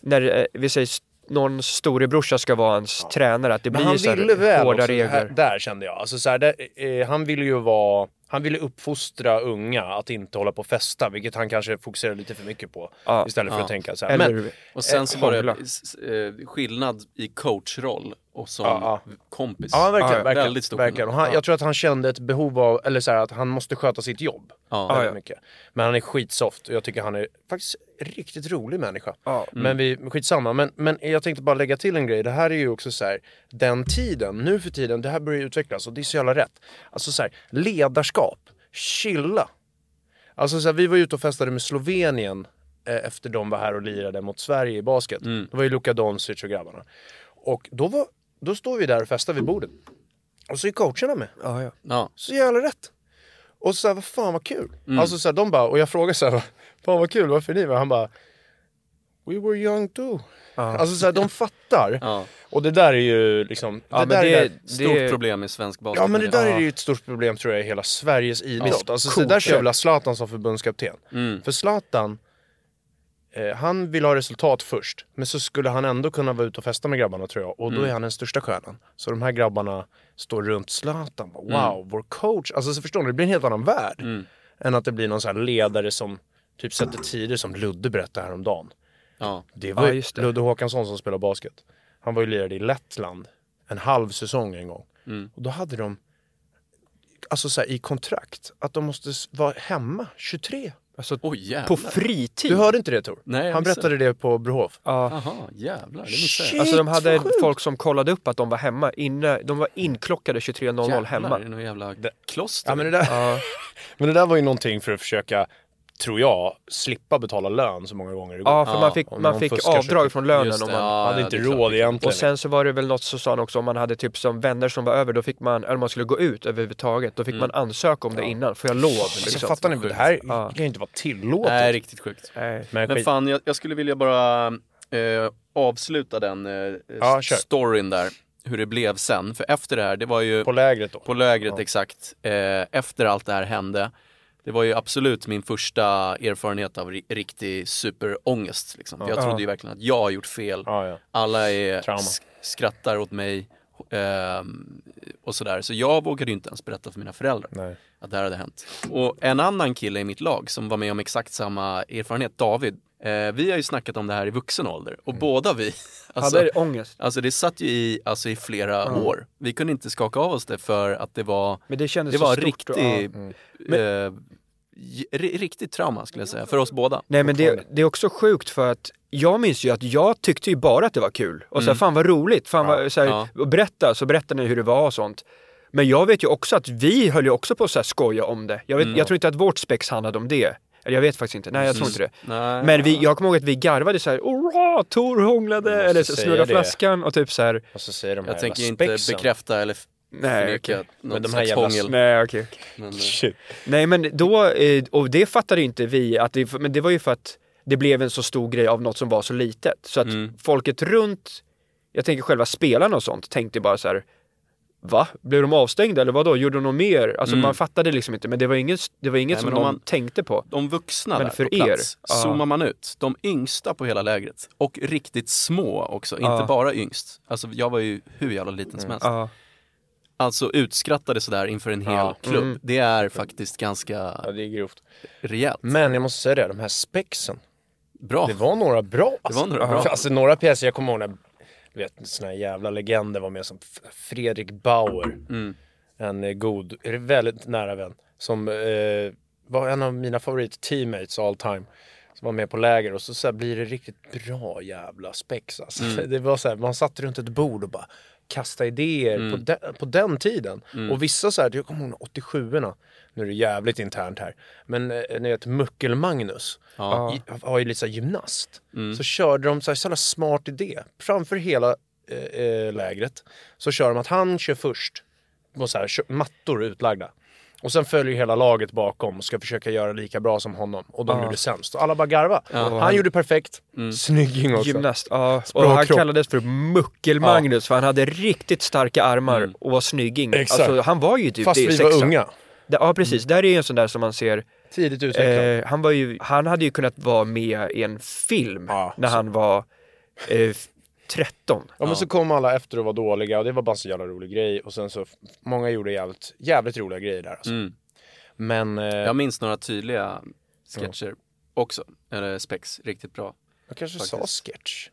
när vi säger någon storebrorsa ska vara hans ja. tränare. Att det blir så här hårda regler. Här, där kände jag. Alltså så här, där, eh, han ville ju vara... Han ville uppfostra unga att inte hålla på och festa, vilket han kanske fokuserar lite för mycket på ah, istället för ah, att tänka så här. Eller, men, och sen så var det skillnad i coachroll och som ah, kompis. Ja, ah, verkligen. Ah, verkligen, väldigt stor verkligen. Och han, ah. jag tror att han kände ett behov av, eller så här, att han måste sköta sitt jobb ah, väldigt ja. mycket. Men han är skitsoft och jag tycker han är faktiskt riktigt rolig människa. Ah, men mm. vi, skitsamma. Men, men jag tänkte bara lägga till en grej. Det här är ju också så här, den tiden, nu för tiden, det här börjar utvecklas och det är så jävla rätt. Alltså så här, ledarskap. Chilla. Alltså så här, vi var ute och festade med Slovenien eh, efter de var här och lirade mot Sverige i basket. Mm. Det var ju Luka Doncic och grabbarna. Och då, var, då står vi där och festar vid bordet. Och så är coacherna med. Ah, ja. Ja. Så jävla rätt. Och så här, vad fan vad kul. Mm. Alltså så här, de bara, och jag frågar så här, fan vad kul, varför ni var? Han bara, we were young too. Ah. Alltså så här, de fattar. Ah. Och det där är ju liksom... Ja, det, där det är ett stort är... problem i svensk basket. Ja, men det där ah. är ju ett stort problem tror jag i hela Sveriges idrott. Ah. Alltså cool. Så där kör väl Zlatan som förbundskapten. Mm. För Zlatan, eh, han vill ha resultat först. Men så skulle han ändå kunna vara ute och festa med grabbarna tror jag. Och då mm. är han den största stjärnan. Så de här grabbarna står runt Zlatan. Wow, mm. vår coach. Alltså så förstår ni, det blir en helt annan värld. Mm. Än att det blir någon sån här ledare som typ sätter tider som Ludde berättade häromdagen. Ja. Det var ja, just det. Ludde Håkansson som spelar basket. Han var ju lirad i Lettland en halv säsong en gång. Mm. Och då hade de alltså så här, i kontrakt att de måste vara hemma tjugotre. Alltså oh, på fritid. Du hörde inte det, Tor? Nej, han berättade det på Brohof. Jaha, uh. jävlar. Shit, alltså de hade sjuk. folk som kollade upp att de var hemma. Inne, de var inklockade tjugotre noll noll hemma. Det är nog jävla kloster. Ja, men, det där, uh. men det där var ju någonting för att försöka... tror jag, slippa betala lön så många gånger igår. Ja, för man fick, ja, man fick avdrag från lönen det, om man ja, hade inte råd klart. egentligen. Och sen så var det väl något som sa han också, om man hade typ som vänner som var över, då fick man, eller man skulle gå ut överhuvudtaget, då fick mm. man ansöka om det ja. innan, för jag lov. Alltså, liksom. Fattar ni, det här ja. kan ju inte vara tillåtet. Nej, riktigt sjukt. Nej. Men, Men fan, jag, jag skulle vilja bara eh, avsluta den eh, ja, storyn där, hur det blev sen. För efter det här, det var ju... På lägret då. På lägret, ja. exakt. Eh, efter allt det här hände, det var ju absolut min första erfarenhet av ri- riktig superångest. Liksom. Ja. Jag trodde ju verkligen att jag har gjort fel. Ja, ja. Alla är s- skrattar åt mig eh, och sådär. Så jag vågade ju inte ens berätta för mina föräldrar Nej. att det här hade hänt. Och en annan kille i mitt lag som var med om exakt samma erfarenhet, David. Eh, vi har ju snackat om det här i vuxen ålder. Och mm. båda vi. Alltså, hade ångest. Alltså det satt ju i, alltså, i flera mm. år. Vi kunde inte skaka av oss det för att det var... Men det kändes det var riktigt... Och, ja. mm. eh, men... r- riktigt trauma skulle jag säga. För oss båda. Nej, men det, det är också sjukt för att jag minns ju att jag tyckte ju bara att det var kul. Och så här, mm. fan vad roligt. Fan ja. vad, så här, ja. berätta, så berättade ni hur det var och sånt. Men jag vet ju också att vi höll ju också på att skoja om det. Jag, vet, mm. jag tror inte att vårt spex handlade om det. Eller jag vet faktiskt inte. Nej, jag tror inte det. Nej, men vi, jag kommer ihåg att vi garvade så här, hurra, Tor hånglade, eller snurra flaskan och typ så här. Och så säger de här, jag tänker inte spexen. bekräfta eller f- nej, okay. men de här jävla... Nej, okej. Okay. Shit. Nej, men då, och det fattade inte vi, att det, men det var ju för att det blev en så stor grej av något som var så litet. Så att mm. folket runt, jag tänker själva spelarna och sånt, tänkte bara så här, va? Blev de avstängda eller vad då? Gjorde de något mer? Alltså mm. man fattade liksom inte, men det var inget, det var inget Nej, som någon man, tänkte på. De vuxna men där för på er, plats ah. zoomar man ut. De yngsta på hela lägret. Och riktigt små också, ah. inte bara yngst. Alltså jag var ju hur jävla liten mm. som helst. Ah. Alltså utskrattade sådär inför en hel ah. klubb. Mm. Det är faktiskt ganska ja, det är grovt. Rejält. Men jag måste säga det, de här spexen. Bra. Det var några bra. Alltså, det var några, bra. Alltså, några pjäser, jag kommer ihåg när... vet, såna här jävla legender var med som Fredrik Bauer. Mm. En god, väldigt nära vän. Som eh, var en av mina favorit-teammates all time. Som var med på läger. Och så, så här, blir det riktigt bra jävla spex. Alltså. Mm. Det var så här, man satt runt ett bord och bara kasta idéer mm. på, de, på den tiden. Mm. Och vissa så här, jag kommer ihåg åttiosjuorna. Nu är det jävligt internt här. Men när jag ett Muckelmagnus ja. var ju lite så gymnast. Mm. Så körde de så här, sådana smart idé. Framför hela eh, lägret så kör de att han kör först. Och så här, mattor utlagda. Och sen följer hela laget bakom och ska försöka göra lika bra som honom. Och de ah. gjorde sämst. Och alla bara garva. Ja, han, han gjorde perfekt. Mm. Snygging också. Gymnast. Ah. Och han kallades för Muckelmagnus. Ah. För han hade riktigt starka armar mm. och var snygging. Exakt. Alltså, han var ju typ fast vi var unga. Ja, ah, precis. Mm. Där är ju en sån där som man ser... Tidigt utvecklad. Eh, han, var ju, han hade ju kunnat vara med i en film ah, när så. han var... Eh, tretton. Ja, men ja. så kom alla efter och var dåliga och det var bara så jävla rolig grej och sen så många gjorde jävligt, jävligt roliga grejer där alltså. Mm. Men eh... jag minns några tydliga sketcher mm. också, eller spex, riktigt bra. Jag kanske faktiskt. sa sketch.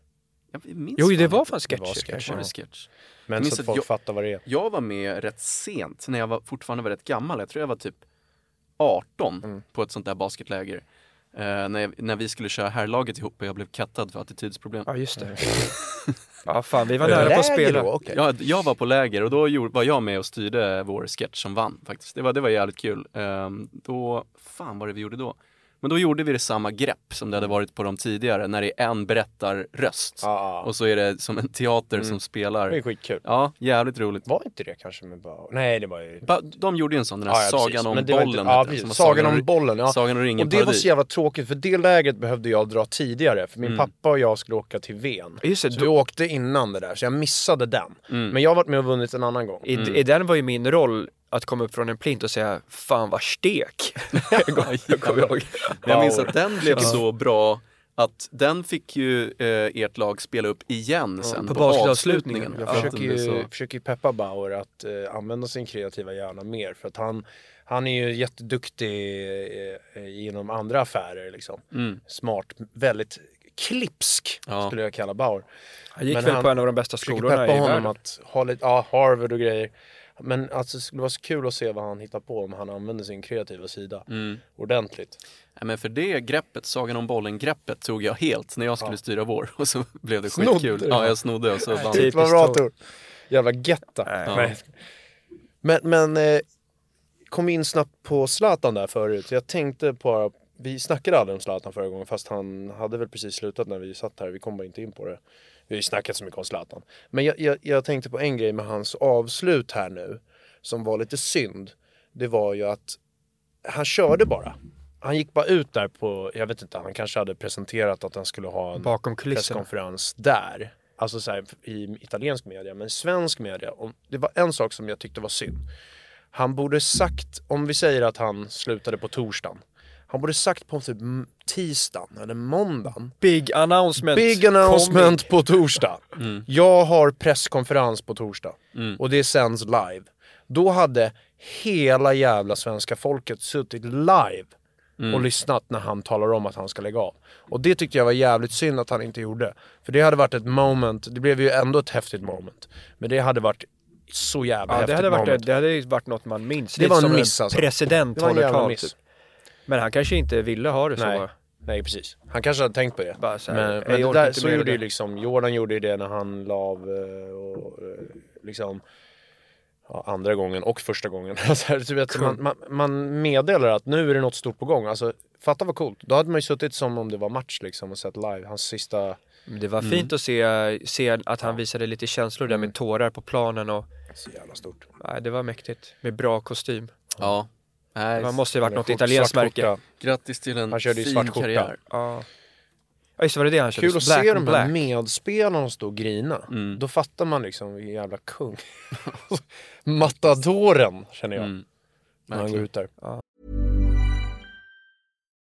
Jag minns jo, det var fan sketcher. Var sketch. Var sketch. Men jag minns så att folk jag, fattar vad det är. Jag var med rätt sent, när jag var, fortfarande var rätt gammal. Jag tror jag var typ arton mm. på ett sånt där basketläger. Uh, när, jag, när vi skulle köra härlaget ihop och jag blev kattad för attitydsproblem. Ja, ah, just det. Mm. Ja, fan, vi var nära läger på att spela. Då, okay. ja, jag var på läger och då gjorde, var jag med och styrde vår sketch som vann faktiskt. Det var, det var jävligt kul. Um, då, fan vad det vi gjorde då? Men då gjorde vi det samma grepp som det hade varit på de tidigare. När det är en berättarröst. Ah. Och så är det som en teater mm. som spelar. Det är skitkul. Ja, jävligt roligt. Var inte det kanske med bara... Nej, det var ju... Ba- de gjorde ju en sån, den här ah, ja, sagan, om bollen, inte... ah, det, sagan, sagan om bollen. Ja, precis. Sagan om bollen. Och det parodi. Var så jävla tråkigt, för det läget behövde jag dra tidigare. För min mm. pappa och jag skulle åka till Ven. Just det, så då... vi åkte innan det där, så jag missade den. Mm. Men jag har varit med och vunnit en annan gång. Mm. I, i den var ju min roll... att komma upp från en plint och säga fan vad stek. jag kommer ihåg. Jag minns att den blev ja. så bra att den fick ju eh, ert lag spela upp igen ja, sen på, på avslutningen. Jag försöker ju, så... försöker ju peppa Bauer att eh, använda sin kreativa hjärna mer, för att han han är ju jätteduktig eh, inom andra affärer liksom. Mm. Smart, väldigt klipsk ja. skulle jag kalla Bauer. Han gick Men väl han, på en av de bästa skolorna peppa i honom världen. Att ha lite ja, Harvard och grejer. Men alltså, det skulle vara så kul att se vad han hittar på om han använder sin kreativa sida mm. ordentligt. Ja, men för det greppet, sagan om bollen-greppet, tog jag helt när jag skulle ja. styra vår. Och så blev det snodde skitkul. Det. Ja, jag snodde. Och så Nej, det var bra Tor. Jävla getta. Nej. Ja. Men, men eh, kom in snabbt på Zlatan där förut. Jag tänkte på, vi snackade aldrig om Zlatan förra gången, fast han hade väl precis slutat när vi satt här. Vi kom bara inte in på det. Vi har ju snackat så mycket om Zlatan. Men jag, jag, jag tänkte på en grej med hans avslut här nu. Som var lite synd. Det var ju att han körde bara. Han gick bara ut där på... Jag vet inte, han kanske hade presenterat att han skulle ha en bakom presskonferens där. Alltså så här, i italiensk media, men svensk media. Och det var en sak som jag tyckte var synd. Han borde sagt... Om vi säger att han slutade på torsdagen. Han borde sagt på typ tisdagen eller måndagen. Big announcement. Big announcement på torsdag. Mm. Jag har presskonferens på torsdag. Mm. Och det sänds live. Då hade hela jävla svenska folket suttit live mm. och lyssnat när han talar om att han ska lägga av. Och det tyckte jag var jävligt synd att han inte gjorde. För det hade varit ett moment. Det blev ju ändå ett häftigt moment. Men det hade varit... så jävla ja, häftigt det hade varit moment. Det, det hade varit något man minns. Det, det var en miss alltså. President håller tal. Men han kanske inte ville ha det så. Nej, Nej precis. Han kanske hade tänkt på det. Bara så här, men men det där, så gjorde det. Ju liksom, Jordan gjorde ju det när han la av och liksom ja, andra gången och första gången. Alltså, typ att cool. man, man, man meddelar att nu är det något stort på gång. Alltså, fatta vad coolt. Då hade man ju suttit som om det var match liksom och sett live. Hans sista... Det var fint mm. att se, se att han visade lite känslor där med tårar på planen. Och... så jävla stort. Nej, det var mäktigt. Med bra kostym. Ja. Nej, man måste ju varit något italienskt märke. Grattis till en fin karriär. Ja. Ja, just, var det det han kul att Black se de här medspelarna stå och grina. Mm. Då fattar man liksom vilken jävla kung. Matadoren, känner jag. Mm. När han går ut där. Ja.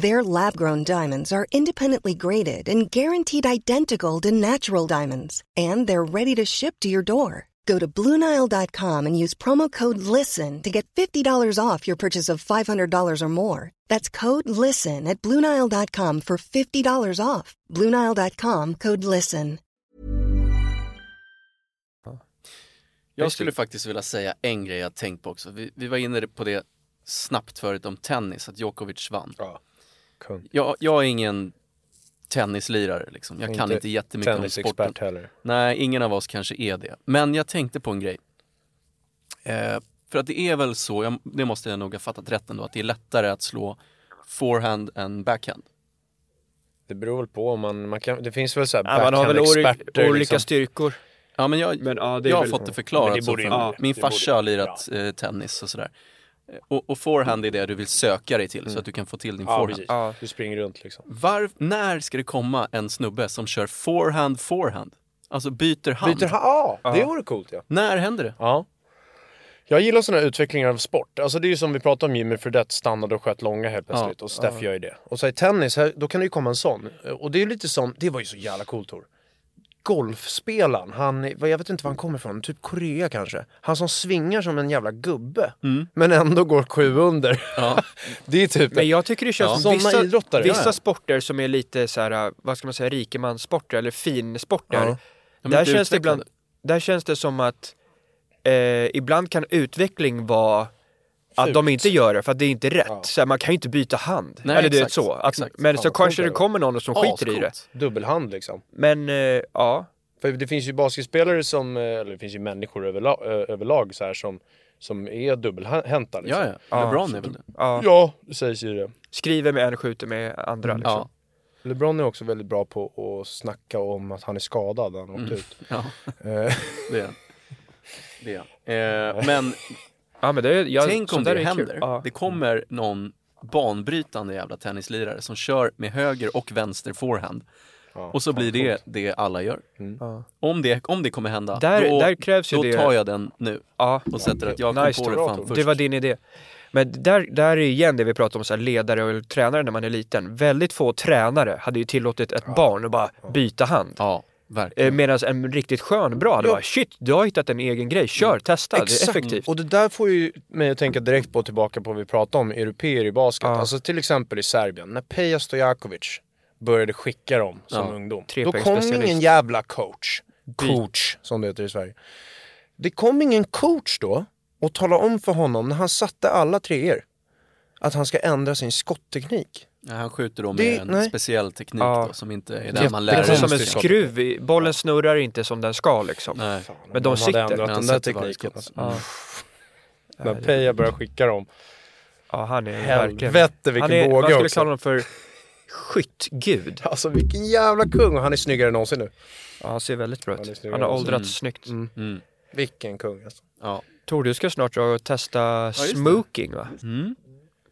Their lab-grown diamonds are independently graded and guaranteed identical to natural diamonds, and they're ready to ship to your door. Go to Blue Nile dot com and use promo code LISTEN to get fifty dollars off your purchase of five hundred dollars or more. That's code LISTEN at Blue Nile dot com for fifty dollars off. Blue Nile dot com, code LISTEN. Jag skulle faktiskt vilja säga en grej jag tänkt på också. Vi, vi var inne på det snabbt förut om tennis, att Djokovic vann. Ja, kung. Jag, jag är ingen tennislirare liksom. Jag kan inte, inte jättemycket om sporten heller. Nej, ingen av oss kanske är det. Men jag tänkte på en grej. Eh, för att det är väl så, jag, det måste jag nog ha fattat rätt ändå, att det är lättare att slå forehand än backhand. Det beror väl på om man, man kan, det finns väl så här ja, man har väl experter, olika liksom. Styrkor. Ja, men jag, men, ja, jag har fått det förklarat. Det ja, min farsa har lirat ja. tennis och sådär. Och, och forehand är det du vill söka dig till mm. så att du kan få till din ja, forehand. Ja, du springer runt liksom. Var, när ska det komma en snubbe som kör forehand, forehand? Alltså byter hand. Byter hand, ja. ja. Det vore coolt, ja. När händer det? Ja. Jag gillar sådana utvecklingar av sport. Alltså det är ju som vi pratade om Jimmer Fredette, standard och sköt långa helt plötsligt. Ja. Och Steph ja. gör ju det. Och så i tennis, här, då kan det ju komma en sån. Och det är ju lite sån, det var ju så jävla coolt, Tor. Golfspelaren, han, jag vet inte var han kommer ifrån, typ Korea kanske. Han som svingar som en jävla gubbe, mm. men ändå går sju under. Ja. Det är typ... Men jag tycker det känns ja. vissa, idrottare, vissa ja. sporter som är lite så här, vad ska man säga, rikemanssporter eller finsporter. Ja. Ja, där, känns det ibland, där känns det som att eh, ibland kan utveckling vara att Fult. de inte gör det för att det är inte rätt. Ja. Så man kan ju inte byta hand. Nej, eller exakt, det är så. Att, men så kanske det kommer någon som ja, skiter i det. Dubbelhand liksom. Men eh, ja. För det finns ju basketspelare som, eller det finns ju människor överlag, överlag så här som, som är dubbelhänta. Liksom. Ja, ja. LeBron ja. är väl det. Ja. ja, det sägs ju det. Skriver med en, skjuter med andra liksom. Ja. LeBron är också väldigt bra på att snacka om att han är skadad när han åkte mm. ut. Ja, det är det. Är. Eh, men... Ja, men det är, jag, tänk om det, det händer. Ja. Det kommer någon banbrytande jävla tennislirare som kör med höger och vänster forehand. Ja, och så blir det det alla gör. Mm. Ja. Om, det, om det kommer hända, där, då, där krävs då det. tar jag den nu. Ja. Och sätter att jag nice, kom på det fan först. Det var din idé. Men där, där är igen det vi pratar om, så här, ledare och tränare när man är liten. Väldigt få tränare hade ju tillåtit ett ja. barn att bara ja. byta hand. Ja. Verkligen. Medan en riktigt skön bra ja. det var, shit, du har hittat en egen grej, kör, mm. testa, exakt. Det är effektivt. Och det där får ju mig att tänka direkt på, tillbaka på vad vi pratade om, europeer i basket. Ja. Alltså till exempel i Serbien, när Peja Stojakovic började skicka dem som ja. ungdom, då kom ingen jävla coach, coach som det heter i Sverige. Det kom ingen coach då och tala om för honom när han satte alla treor att han ska ändra sin skottteknik. Ja, han skjuter då med det, en nej. speciell teknik ja. då, som inte är där man lär sig. Det är som en skruv. I, bollen snurrar inte som den ska liksom. Nej. Fan, men de sitter. Den där, där tekniken. Alltså. Mm. Mm. När Peja börjar skicka dem. Ja, han är verkligen. Helvete vilken båge också. Man skulle kalla honom för skyttgud. Alltså vilken jävla kung. Och han är snyggare än någonsin nu. Ja, han ser väldigt bra ut. Han, han har åldrats mm. snyggt. Mm. Mm. Vilken kung alltså. Ja. Tor, du ska snart och testa ja, smoking va? Mm.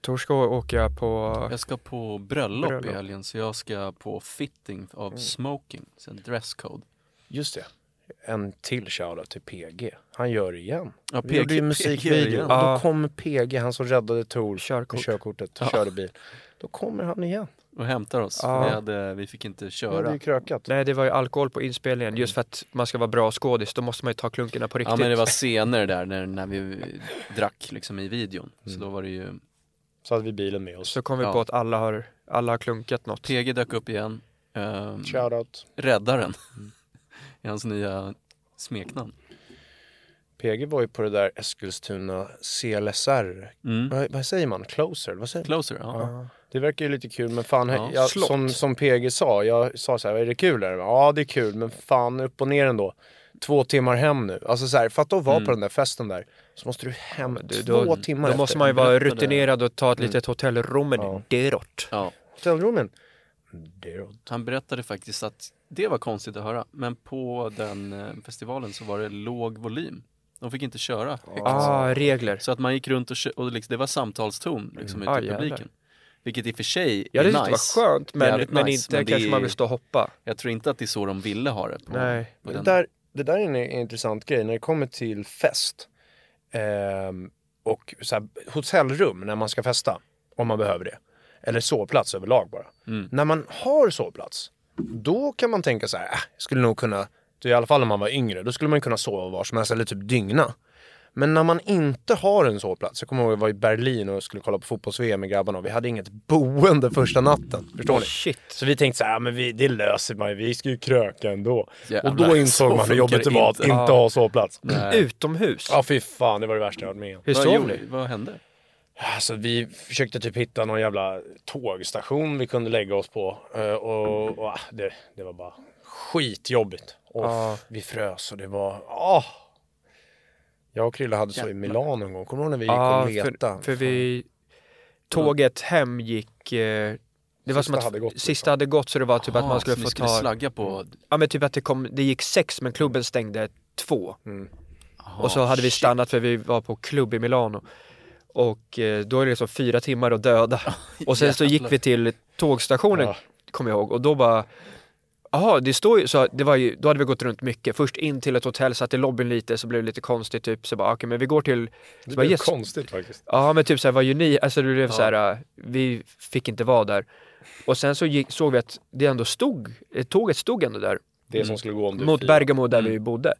Tor ska åka på... Jag ska på bröllop, bröllop. i helgen, så jag ska på fitting av mm. smoking, så en dresscode. Just det. En till shoutout till P G. Han gör det igen. Ja, P G, gjorde ju musikvideo. Ja. Då kommer P G, han som räddade Tor Körkort. med körkortet, ja. körde bil. Då kommer han igen. Och hämtar oss. Ja. Vi, hade, vi fick inte köra. Ja, det krökat. Nej, det var ju alkohol på inspelningen. Just för att man ska vara bra skådis, då måste man ju ta klunkerna på riktigt. Ja, men det var scener där när, när vi drack liksom i videon. Mm. Så då var det ju... Så hade vi bilen med oss. Så kom vi ja. på att alla har, alla har klunkat något. P G dök upp igen. Um, Shoutout. Räddaren. Mm. I hans nya smeknamn. P G var ju på det där Eskilstuna C L S R. Mm. Vad, vad säger man? Closer? Vad säger Closer, ja. ja. Det verkar ju lite kul, men fan... Ja. Jag, som, som P G sa, jag sa så här, är det kul? Där? Ja, det är kul, men fan upp och ner ändå. Två timmar hem nu. Alltså så här, för att då vara mm. på den där festen där, så måste du hem du, två då, timmar då efter. Då måste man ju vara rutinerad och ta ett mm. litet hotellrummen. Ja. Derot. Ja. Hotellrummen? Derot. Han berättade faktiskt att det var konstigt att höra, men på den festivalen så var det låg volym. De fick inte köra. Ja, ah, regler. Så att man gick runt och, kö- och liksom, det var samtalston liksom, mm. ute i ah, publiken. Jävlar. Vilket i och för sig ja, är nice. Ja, det var skönt, men, men, men nice, inte men kanske är, man vill stå och hoppa. Jag tror inte att det är så de ville ha det. På, Nej. På den. Där... Det där är en intressant grej. När det kommer till fest eh, och så här, hotellrum när man ska festa, om man behöver det. Eller sovplats överlag bara. Mm. När man har sovplats, då kan man tänka så här, äh, skulle nog kunna Så i alla fall när man var yngre, då skulle man kunna sova var som helst eller typ dygna. Men när man inte har en sovplats, jag kommer ihåg att jag var i Berlin och skulle kolla på fotbolls-V M med grabbarna och vi hade inget boende första natten, förstår oh, ni? Shit. Så vi tänkte så här, men vi, det löser man ju, vi ska ju kröka ändå. Jävlar, och då insåg man att jobbet var att inte ah. ha sovplats. Nej. Utomhus? Ja, fy fan, det var det värsta jag hade med. Hur sov ni? Vad hände? Alltså vi försökte typ hitta någon jävla tågstation vi kunde lägga oss på och, och det, det var bara skitjobbigt och ah. vi frös och det var... Oh. Jag och Krilla hade så i Milano en gång. Kommer du när vi gick ah, och leta? För, för vi... Tåget hem gick... Eh, det var sista som att hade gått, sista hade gått så det var typ ah, att man skulle få skulle ta... slagga på... Ja men typ att det, kom, det gick sex men klubben stängde två. Mm. Ah, och så hade shit. vi stannat för vi var på klubb i Milano. Och eh, då är det liksom fyra timmar att döda. Och sen så gick vi till tågstationen, ah. kommer jag ihåg. Och då bara... Jaha, det står ju, så det var ju, då hade vi gått runt mycket. Först in till ett hotell, satt i lobbyn lite, så blev det lite konstigt typ. Så bara, okej, okay, men vi går till... Det blev yes. konstigt faktiskt. Ja, men typ så här, vad gör ni? Alltså det blev ja. så här, vi fick inte vara där. Och sen så gick, såg vi att det ändå stod, tåget stod ändå där. Det som skulle gå om det. Mot Bergamo där mm. vi bodde.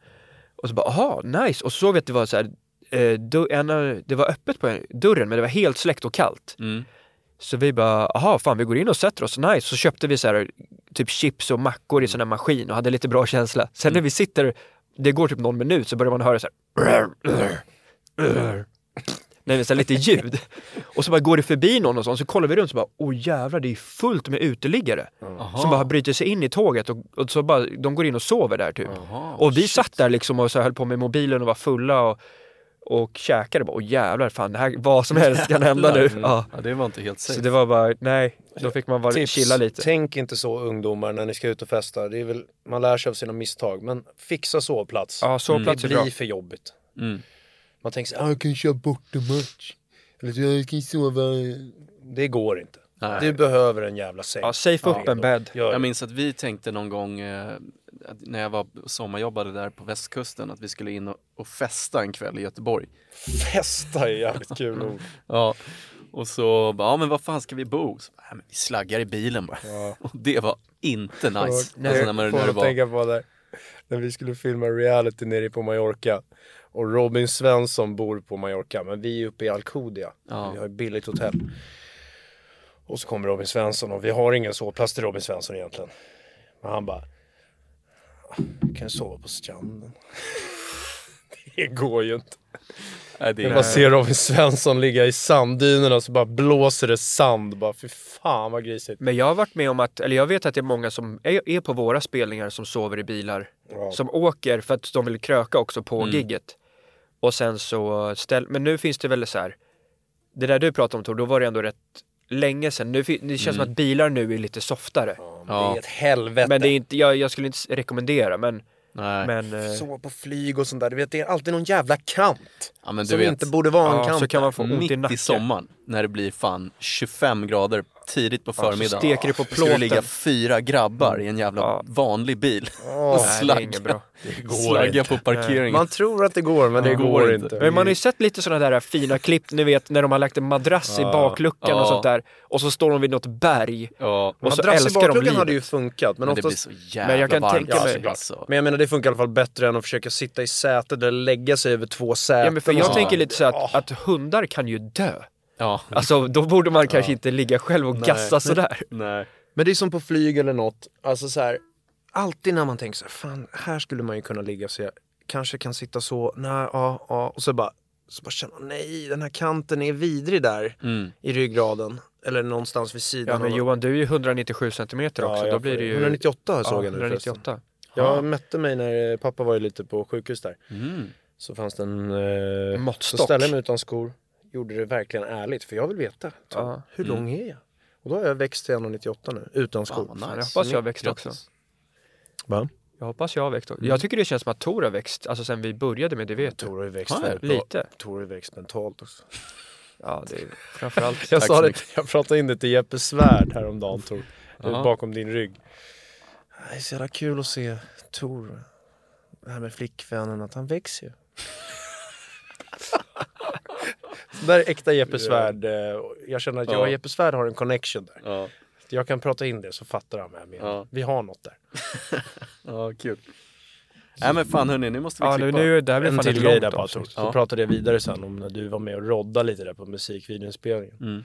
Och så bara, aha, nice. Och så såg vi att det var så här, eh, dörr, en, det var öppet på en, dörren, men det var helt släckt och kallt. Mm. Så vi bara, aha, fan, vi går in och sätter oss, nice. Så köpte vi så här, typ chips och mackor i sån här maskin och hade lite bra känsla. Sen mm. när vi sitter, det går typ någon minut så börjar man höra så här nej, så här lite ljud. Och så bara går det förbi någon och sånt, så kollar vi runt så bara, åh jävlar, det är fullt med uteliggare mm. som bara bryter sig in i tåget och, och så bara, de går in och sover där typ. Aha, och vi shit. satt där liksom och så höll på med mobilen och var fulla och och käkade bara, åh jävlar, fan, det här, vad som helst kan hända nu. Ja. Ja, det var inte helt safe. Så det var bara, nej, då fick man bara chilla lite. Tänk inte så ungdomar när ni ska ut och festa. Det är väl, man lär sig av sina misstag, men fixa sovplats. Ja, sovplats mm. är bra. Det blir för jobbigt. Mm. Man tänker så, jag kan köra bort en match. Eller jag kan sova. Det går inte. Nej. Du behöver en jävla säng. Ja, safe ja, upp en bädd. Jag minns att vi tänkte någon gång eh, när jag var sommarjobbade där på västkusten att vi skulle in och, och festa en kväll i Göteborg. Festa är jävligt kul. Ja. Och så bara, ja men vad fan ska vi bo? Så, ja, men vi slaggar i bilen bara. Ja. Och det var inte nice. Alltså, när man, får när bara... tänka på det. När vi skulle filma reality nere på Mallorca. Och Robin Svensson bor på Mallorca. Men vi är uppe i Alcudia. Ja. Vi har ett billigt hotell. Och så kommer Robin Svensson och vi har ingen sovplats till Robin Svensson egentligen. Men han bara, kan jag sova på stranden? Det går ju inte. Nej, det är... Jag bara ser Robin Svensson ligga i sanddynerna och så bara blåser det sand. Bara, fy fan vad grisigt. Men jag har varit med om att, eller jag vet att det är många som är, är på våra spelningar som sover i bilar. Ja. Som åker för att de vill kröka också på mm. gigget. Och sen så, ställ, men nu finns det väl så här, det där du pratade om Tor, då var det ändå rätt länge sedan. Nu, det känns mm. som att bilar nu är lite softare. Ja, men ja. Det är ett helvete. Men det är inte, jag, jag skulle inte rekommendera, men... Nej. men så på flyg och sånt där. Du vet, det är alltid någon jävla kant. Ja, men du som vet. Inte borde vara ja, en kant. Så kan man få ont i nacken. Mitt i sommaren, när det blir fan tjugofem grader tidigt på förmiddagen. Ja, så steker det på plåten. Skulle ligga fyra grabbar i en jävla ja. vanlig bil. Oh, och slagga, nej, det är bra. Det går slagga på parkeringen. Man tror att det går, men det ja, går, går inte. Men man har ju sett lite sådana där fina klipp, ni vet, när de har lagt en madrass ja. i bakluckan ja. och sånt där. Och så står de vid något berg. Ja. Och så madrass älskar de livet. Hade ju funkat, men, men det oftast, blir så jävla men jag kan varmt. Tänka mig, ja, så. Men jag menar, det funkar i alla fall bättre än att försöka sitta i sätet eller lägga sig över två säten. Ja, men för jag ja. tänker lite så att, ja. att hundar kan ju dö. Ja. Alltså då borde man kanske ja. inte ligga själv och Nej. gassa sådär. Nej. Men det är som på flyg eller något. Alltså så här, alltid när man tänker så här, fan, här skulle man ju kunna ligga så jag kanske kan sitta så, nej, ja, ja. Och så bara, så bara känna, nej, den här kanten är vidrig där mm. i ryggraden. Eller någonstans vid sidan. Ja, men Johan, du är ju hundra nittiosju centimeter också. Ja, då blir det ju... hundranittioåtta jag såg jag nu hundranittioåtta. Jag ja. mätte mig när pappa var ju lite på sjukhus där. Mm. Så fanns det en... Eh, måttstock. Så ställde jag mig utan skor. Gjorde det verkligen ärligt, för jag vill veta ta, hur mm. lång är jag? Och då har jag växt till ett nittioåtta nu, utan skor. Wow, nice. Jag hoppas jag har växt också. Va? Jag hoppas jag har växt också. Jag tycker det känns som att Tor har växt, alltså sen vi började med det vet Tor har växt ha, lite. Tor har växt mentalt också. Ja, det är framförallt. jag, sa det, jag pratade in det till Jeppe Svärd häromdagen, Tor. Bakom din rygg. Det är så jävla kul att se Tor, det här med flickvännen, att han växer ju. Så där är äkta Jeppe Svärd. Jag känner att jag och Jeppe Svärd har en connection där. Ja. Jag kan prata in det så fattar han med mig. Ja. Vi har något där. Ja, kul. Nej men fan hörni, nu måste vi ja, klippa nu, nu, det här blir en till grej där Patrik. Så ja. Pratade jag vidare sen om när du var med och rodda lite där på musikvideoinspelningen. Mm.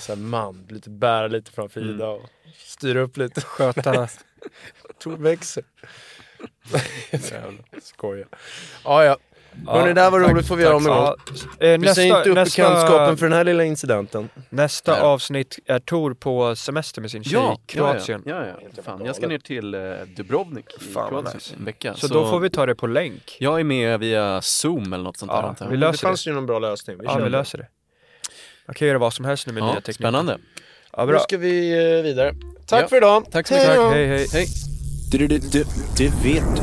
Såhär man, lite bära lite framför mm. Ida och styra upp lite. Skötarna. Tor växer. Skoja. Ja ja. Hörrni, ja, det här var roligt, får vi göra om igång. Vi nästa, ser inte upp nästa, bekantskapen för den här lilla incidenten. Nästa Nej. avsnitt är Tor på semester med sin tjej ja, i Kroatien. Ja, ja, ja. Fan, jag ska ner till uh, Dubrovnik i Fan, Kroatien nice. en vecka. Så, så då får vi ta det på länk. Jag är med via Zoom eller något sånt ja, där. Vi löser det. Fanns det ju någon bra lösning. Vi ja, vi löser det. Man kan göra vad som helst nu med ja, nya teknik. Spännande. Ja, bra. Då ska vi uh, vidare. Tack ja. för idag. Tack så mycket. Hej, hej. hej. Du, du, du, du vet du.